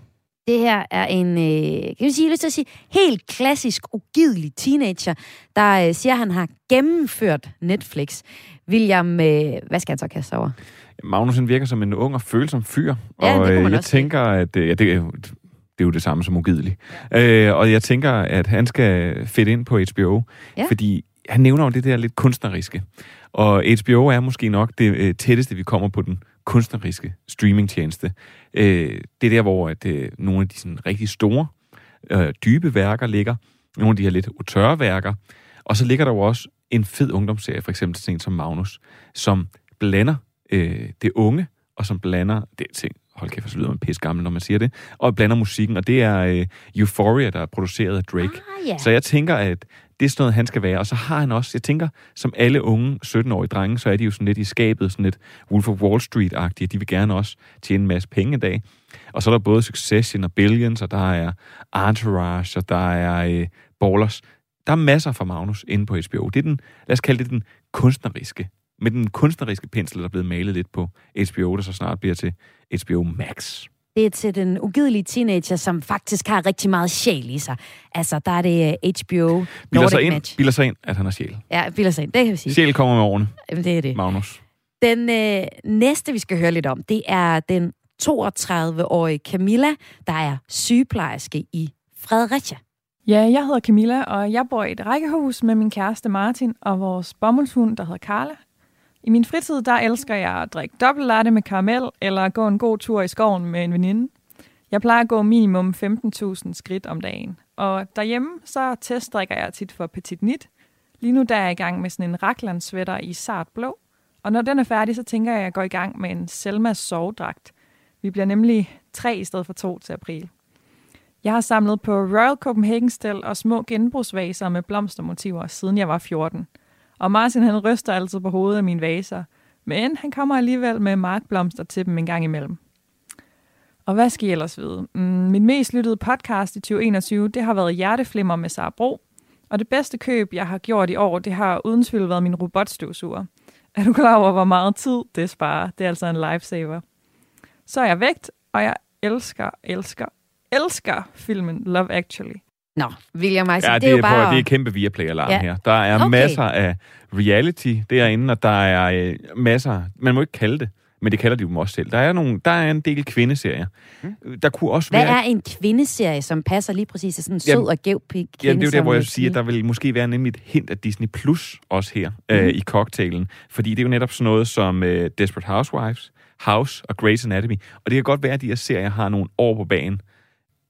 Det her er en, øh, kan du sige, jeg lyst til at sige, helt klassisk, ugidelig teenager, der øh, siger, at han har gennemført Netflix. William, øh, hvad skal han så kaste over? Magnusen virker som en ung og følsom fyr, ja, og øh, jeg tænker, at øh, ja, det, er jo, det er jo det samme som ugideligt. Øh, og jeg tænker, at han skal fedte ind på H B O, ja. Fordi han nævner jo det der lidt kunstneriske. Og H B O er måske nok det øh, tætteste, vi kommer på den kunstneriske streamingtjeneste. Øh, det er der, hvor at, øh, nogle af de sådan, rigtig store, øh, dybe værker ligger. Nogle af de her lidt autørre værker. Og så ligger der jo også en fed ungdomsserie, for eksempel sådan en som Magnus, som blander øh, det unge, og som blander... Det er ting, hold kæft, så lyder man pisse gammel, når man siger det. Og blander musikken, og det er øh, Euphoria, der er produceret af Drake. Ah, yeah. Så jeg tænker, at det er sådan noget, han skal være. Og så har han også, jeg tænker, som alle unge sytten-årige drenge, så er de jo sådan lidt i skabet, sådan lidt Wolf of Wall Street-agtige. De vil gerne også tjene en masse penge i dag. Og så er der både Succession og Billions, og der er Entourage, og der er øh, Ballers. Der er masser fra Magnus inde på H B O. Det er den, lad os kalde det den kunstneriske. Med den kunstneriske pensel, der er blevet malet lidt på H B O, der så snart bliver til H B O Max. Det er til den ugidelige teenager, som faktisk har rigtig meget sjæl i sig. Altså, der er det H B O Nordic Match. Bilder sig ind, at han har sjæl. Ja, bilder sig ind, det kan vi sige. Sjæl kommer med årene. Jamen, det er det. Magnus. Den øh, næste, vi skal høre lidt om, det er den toogtredive-årige Camilla, der er sygeplejerske i Fredericia. Ja, jeg hedder Camilla, og jeg bor i et rækkehus med min kæreste Martin og vores bomuldshund, der hedder Carla. I min fritid, der elsker jeg at drikke dobbelt latte med karamel, eller gå en god tur i skoven med en veninde. Jeg plejer at gå minimum femten tusind skridt om dagen. Og derhjemme, så testdrikker jeg tit for Petit Nit. Lige nu der er jeg i gang med sådan en Ragland-sweater i sart blå. Og når den er færdig, så tænker jeg, at jeg går i gang med en Selmas sovedragt. Vi bliver nemlig tre i stedet for to til april. Jeg har samlet på Royal Copenhagen-stel og små genbrugsvaser med blomstermotiver, siden jeg var fjorten. Og Martin, han ryster altid på hovedet af mine vaser. Men han kommer alligevel med markblomster til dem en gang imellem. Og hvad skal I ellers vide? Min mest lyttede podcast i tyve enogtyve, det har været Hjerteflimmer med Sara Bro. Og det bedste køb, jeg har gjort i år, det har uden tvivl været min robotstøvsuger. Er du klar over, hvor meget tid det sparer? Det er altså en lifesaver. Så er jeg vægt, og jeg elsker, elsker, elsker filmen Love Actually. Nå, William Eising, ja, det, det er jo bare... Ja, det er kæmpe Viaplay-alarm ja. her. Der er okay. masser af reality derinde, og der er masser... Man må ikke kalde det, men det kalder de jo også selv. Der er, nogle, der er en del kvindeserier. Hmm. Der kunne også Hvad være... er en kvindeserie, som passer lige præcis til sådan en sød jamen, og gæv kvindeserie? Jamen, det er jo der, hvor jeg siger, at der vil måske være nemlig et hint af Disney Plus også her mm. øh, i cocktailen. Fordi det er jo netop sådan noget som øh, Desperate Housewives, House og Grey's Anatomy. Og det kan godt være, at de her serier har nogle år på banen.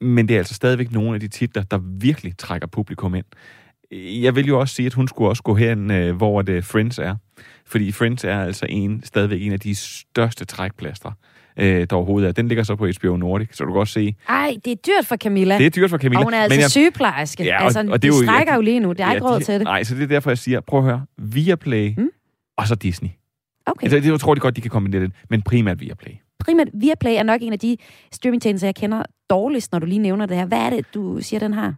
Men det er altså stadigvæk nogle af de titler, der virkelig trækker publikum ind. Jeg vil jo også sige, at hun skulle også gå hen, hvor det Friends er. Fordi Friends er altså en, stadigvæk en af de største trækplaster, der overhovedet er. Den ligger så på H B O Nordic, så du kan godt se... Ej, det er dyrt for Camilla. Det er dyrt for Camilla. Og hun er altså jeg... sygeplejerske. Ja, og, altså, og det de strækker jo, jo lige nu. Det er ja, ikke råd de... til det. Nej, så det er derfor, jeg siger, prøv at høre, Viaplay mm? og så Disney. Okay. Altså, det, jeg tror det godt, de kan kombinere det, men primært Viaplay. Primært Viaplay er nok en af de streamingtjenester, jeg kender dårligst, når du lige nævner det her. Hvad er det, du siger, den har?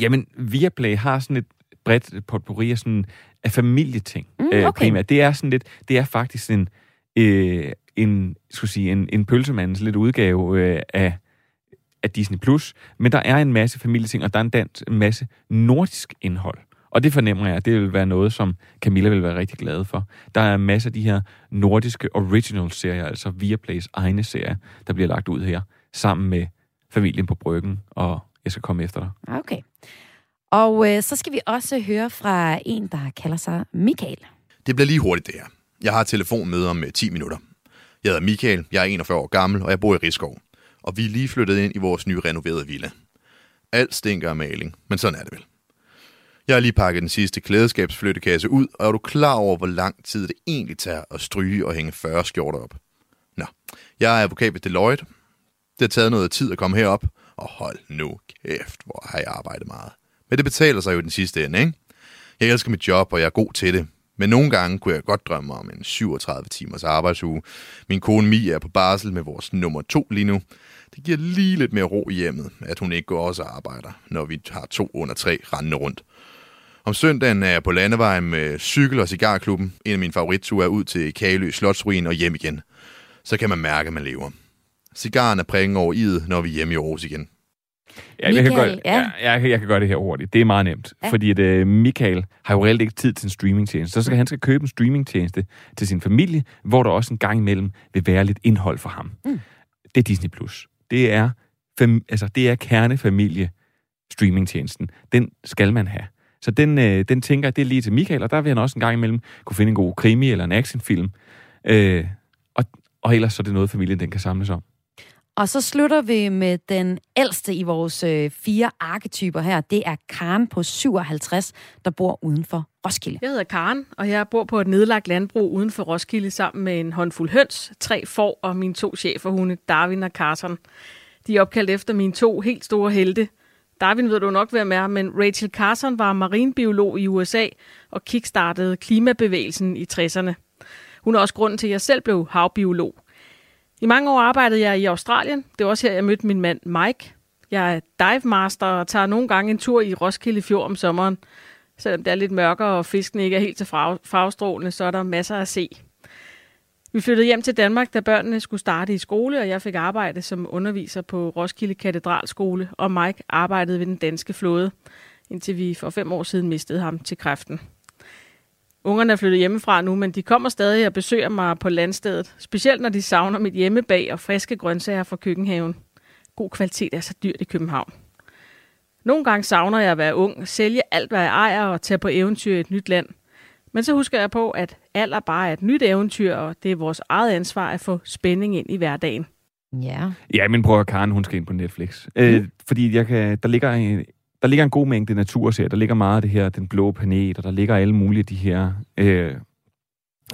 Jamen, Viaplay har sådan et bredt potpourri af, sådan, af familieting. Mm, okay. øh, primært. Det er sådan lidt, det er faktisk en, øh, en, skulle sige, en, en pølsemandens lidt udgave øh, af, af Disney+. Men der er en masse familieting, og der er en, dans, en masse nordisk indhold. Og det fornemmer jeg, at det vil være noget, som Camilla vil være rigtig glad for. Der er masser af de her nordiske original-serier, altså Viaplays egne serier, der bliver lagt ud her, sammen med Familien på Bryggen, og Jeg skal komme efter dig. Okay. Og øh, så skal vi også høre fra en, der kalder sig Mikkel. Det bliver lige hurtigt det her. Jeg har telefonmøde om ti minutter. Jeg hedder Mikkel, jeg er enogfyrre år gammel, og jeg bor i Risskov. Og vi er lige flyttet ind i vores nye renoverede villa. Alt stinker af maling, men sådan er det vel. Jeg har lige pakket den sidste klædeskabsflyttekasse ud, og er du klar over, hvor lang tid det egentlig tager at stryge og hænge fyrre skjorter op? Nå, jeg er advokat ved Deloitte. Det har taget noget tid at komme herop, og hold nu kæft, hvor har jeg arbejdet meget. Men det betaler sig jo den sidste ende, ikke? Jeg elsker mit job, og jeg er god til det. Men nogle gange kunne jeg godt drømme om en syvogtredive timers arbejdsuge. Min kone Mia er på barsel med vores nummer to lige nu. Det giver lige lidt mere ro i hjemmet, at hun ikke går også og arbejder, når vi har to under tre rendende rundt. Om søndagen er jeg på landevejen med cykel- og cigarklubben. En af mine favoritture er ud til Kalø Slotsruin og hjem igen. Så kan man mærke, at man lever. Cigaren er prikken over i'et, når vi er hjemme i Aarhus igen. Ja, Michael, jeg, kan gøre, ja. jeg, jeg, jeg kan gøre det her hurtigt. Det er meget nemt. Ja. Fordi at, uh, Michael har jo reelt ikke tid til en streamingtjeneste. Så skal han skal købe en streamingtjeneste til sin familie, hvor der også en gang imellem vil være lidt indhold for ham. Mm. Det er Disney+. Det er, fam, altså, det er kernefamilie-streamingtjenesten. Den skal man have. Så den, øh, den tænker, det er lige til Michael, og der vil han også en gang imellem kunne finde en god krimi eller en actionfilm. Øh, og, og ellers så er det noget, familien den kan samles om. Og så slutter vi med den ældste i vores øh, fire arketyper her. Det er Karen på syvoghalvtreds, der bor uden for Roskilde. Jeg hedder Karen, og jeg bor på et nedlagt landbrug uden for Roskilde sammen med en håndfuld høns, tre får og mine to schæferhunde, Darwin og Carson. De er opkaldt efter mine to helt store helte. Darwin ved du nok, hvad med, men Rachel Carson var marinbiolog i U S A og kickstartede klimabevægelsen i tresserne. Hun er også grunden til, at jeg selv blev havbiolog. I mange år arbejdede jeg i Australien. Det var også her, jeg mødte min mand Mike. Jeg er divemaster og tager nogle gange en tur i Roskilde Fjord om sommeren. Selvom det er lidt mørkere og fiskene ikke er helt til farvestrålende, så er der masser at se. Vi flyttede hjem til Danmark, da børnene skulle starte i skole, og jeg fik arbejde som underviser på Roskilde Katedralskole, og Mike arbejdede ved den danske flåde, indtil vi for fem år siden mistede ham til kræften. Ungerne er flyttet hjemmefra nu, men de kommer stadig og besøger mig på landstedet, specielt når de savner mit hjemmebag og friske grøntsager fra køkkenhaven. God kvalitet er så dyrt i København. Nogle gange savner jeg at være ung, sælge alt, hvad jeg ejer og tage på eventyr i et nyt land. Men så husker jeg på, at alder bare er et nyt eventyr, og det er vores eget ansvar at få spænding ind i hverdagen. Ja. Ja, men prøv at Karen, hun skal ind på Netflix. Mm. Øh, fordi jeg kan, der, ligger en, der ligger en god mængde naturserier. Der ligger meget af det her, Den Blå Planet, og der ligger alle mulige de her øh,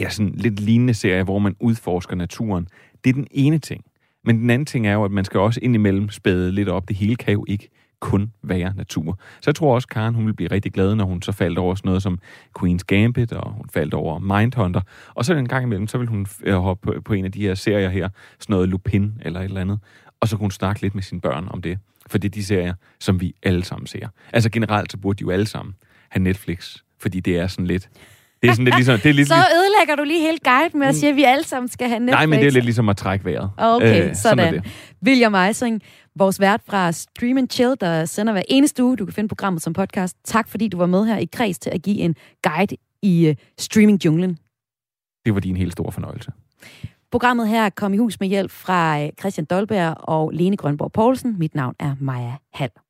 ja, sådan lidt lignende serier, hvor man udforsker naturen. Det er den ene ting. Men den anden ting er jo, at man skal også indimellem spæde lidt op. Det hele kan jo ikke kun være natur. Så jeg tror også, Karen hun ville blive rigtig glad, når hun så faldt over sådan noget som Queen's Gambit, og hun faldt over Mindhunter. Og så en gang imellem, så ville hun hoppe på en af de her serier her, sådan noget Lupin eller et eller andet, og så kunne hun snakke lidt med sine børn om det. For det er de serier, som vi alle sammen ser. Altså generelt, så burde de jo alle sammen have Netflix, fordi det er sådan lidt Det er sådan lidt ligesom... Det er lidt, så ødelægger du lige hele guiden med at sige, at vi alle sammen skal have Netflix. Nej, men det er lidt ligesom at trække vejret. Okay, øh, sådan. sådan William Eising, vores vært fra Stream and Chill, der sender hver eneste uge. Du kan finde programmet som podcast. Tak, fordi du var med her i Kreds til at give en guide i uh, streaming-junglen. Det var din helt store fornøjelse. Programmet her kom i hus med hjælp fra Christian Dolberg og Lene Grønborg Poulsen. Mit navn er Maja Hald.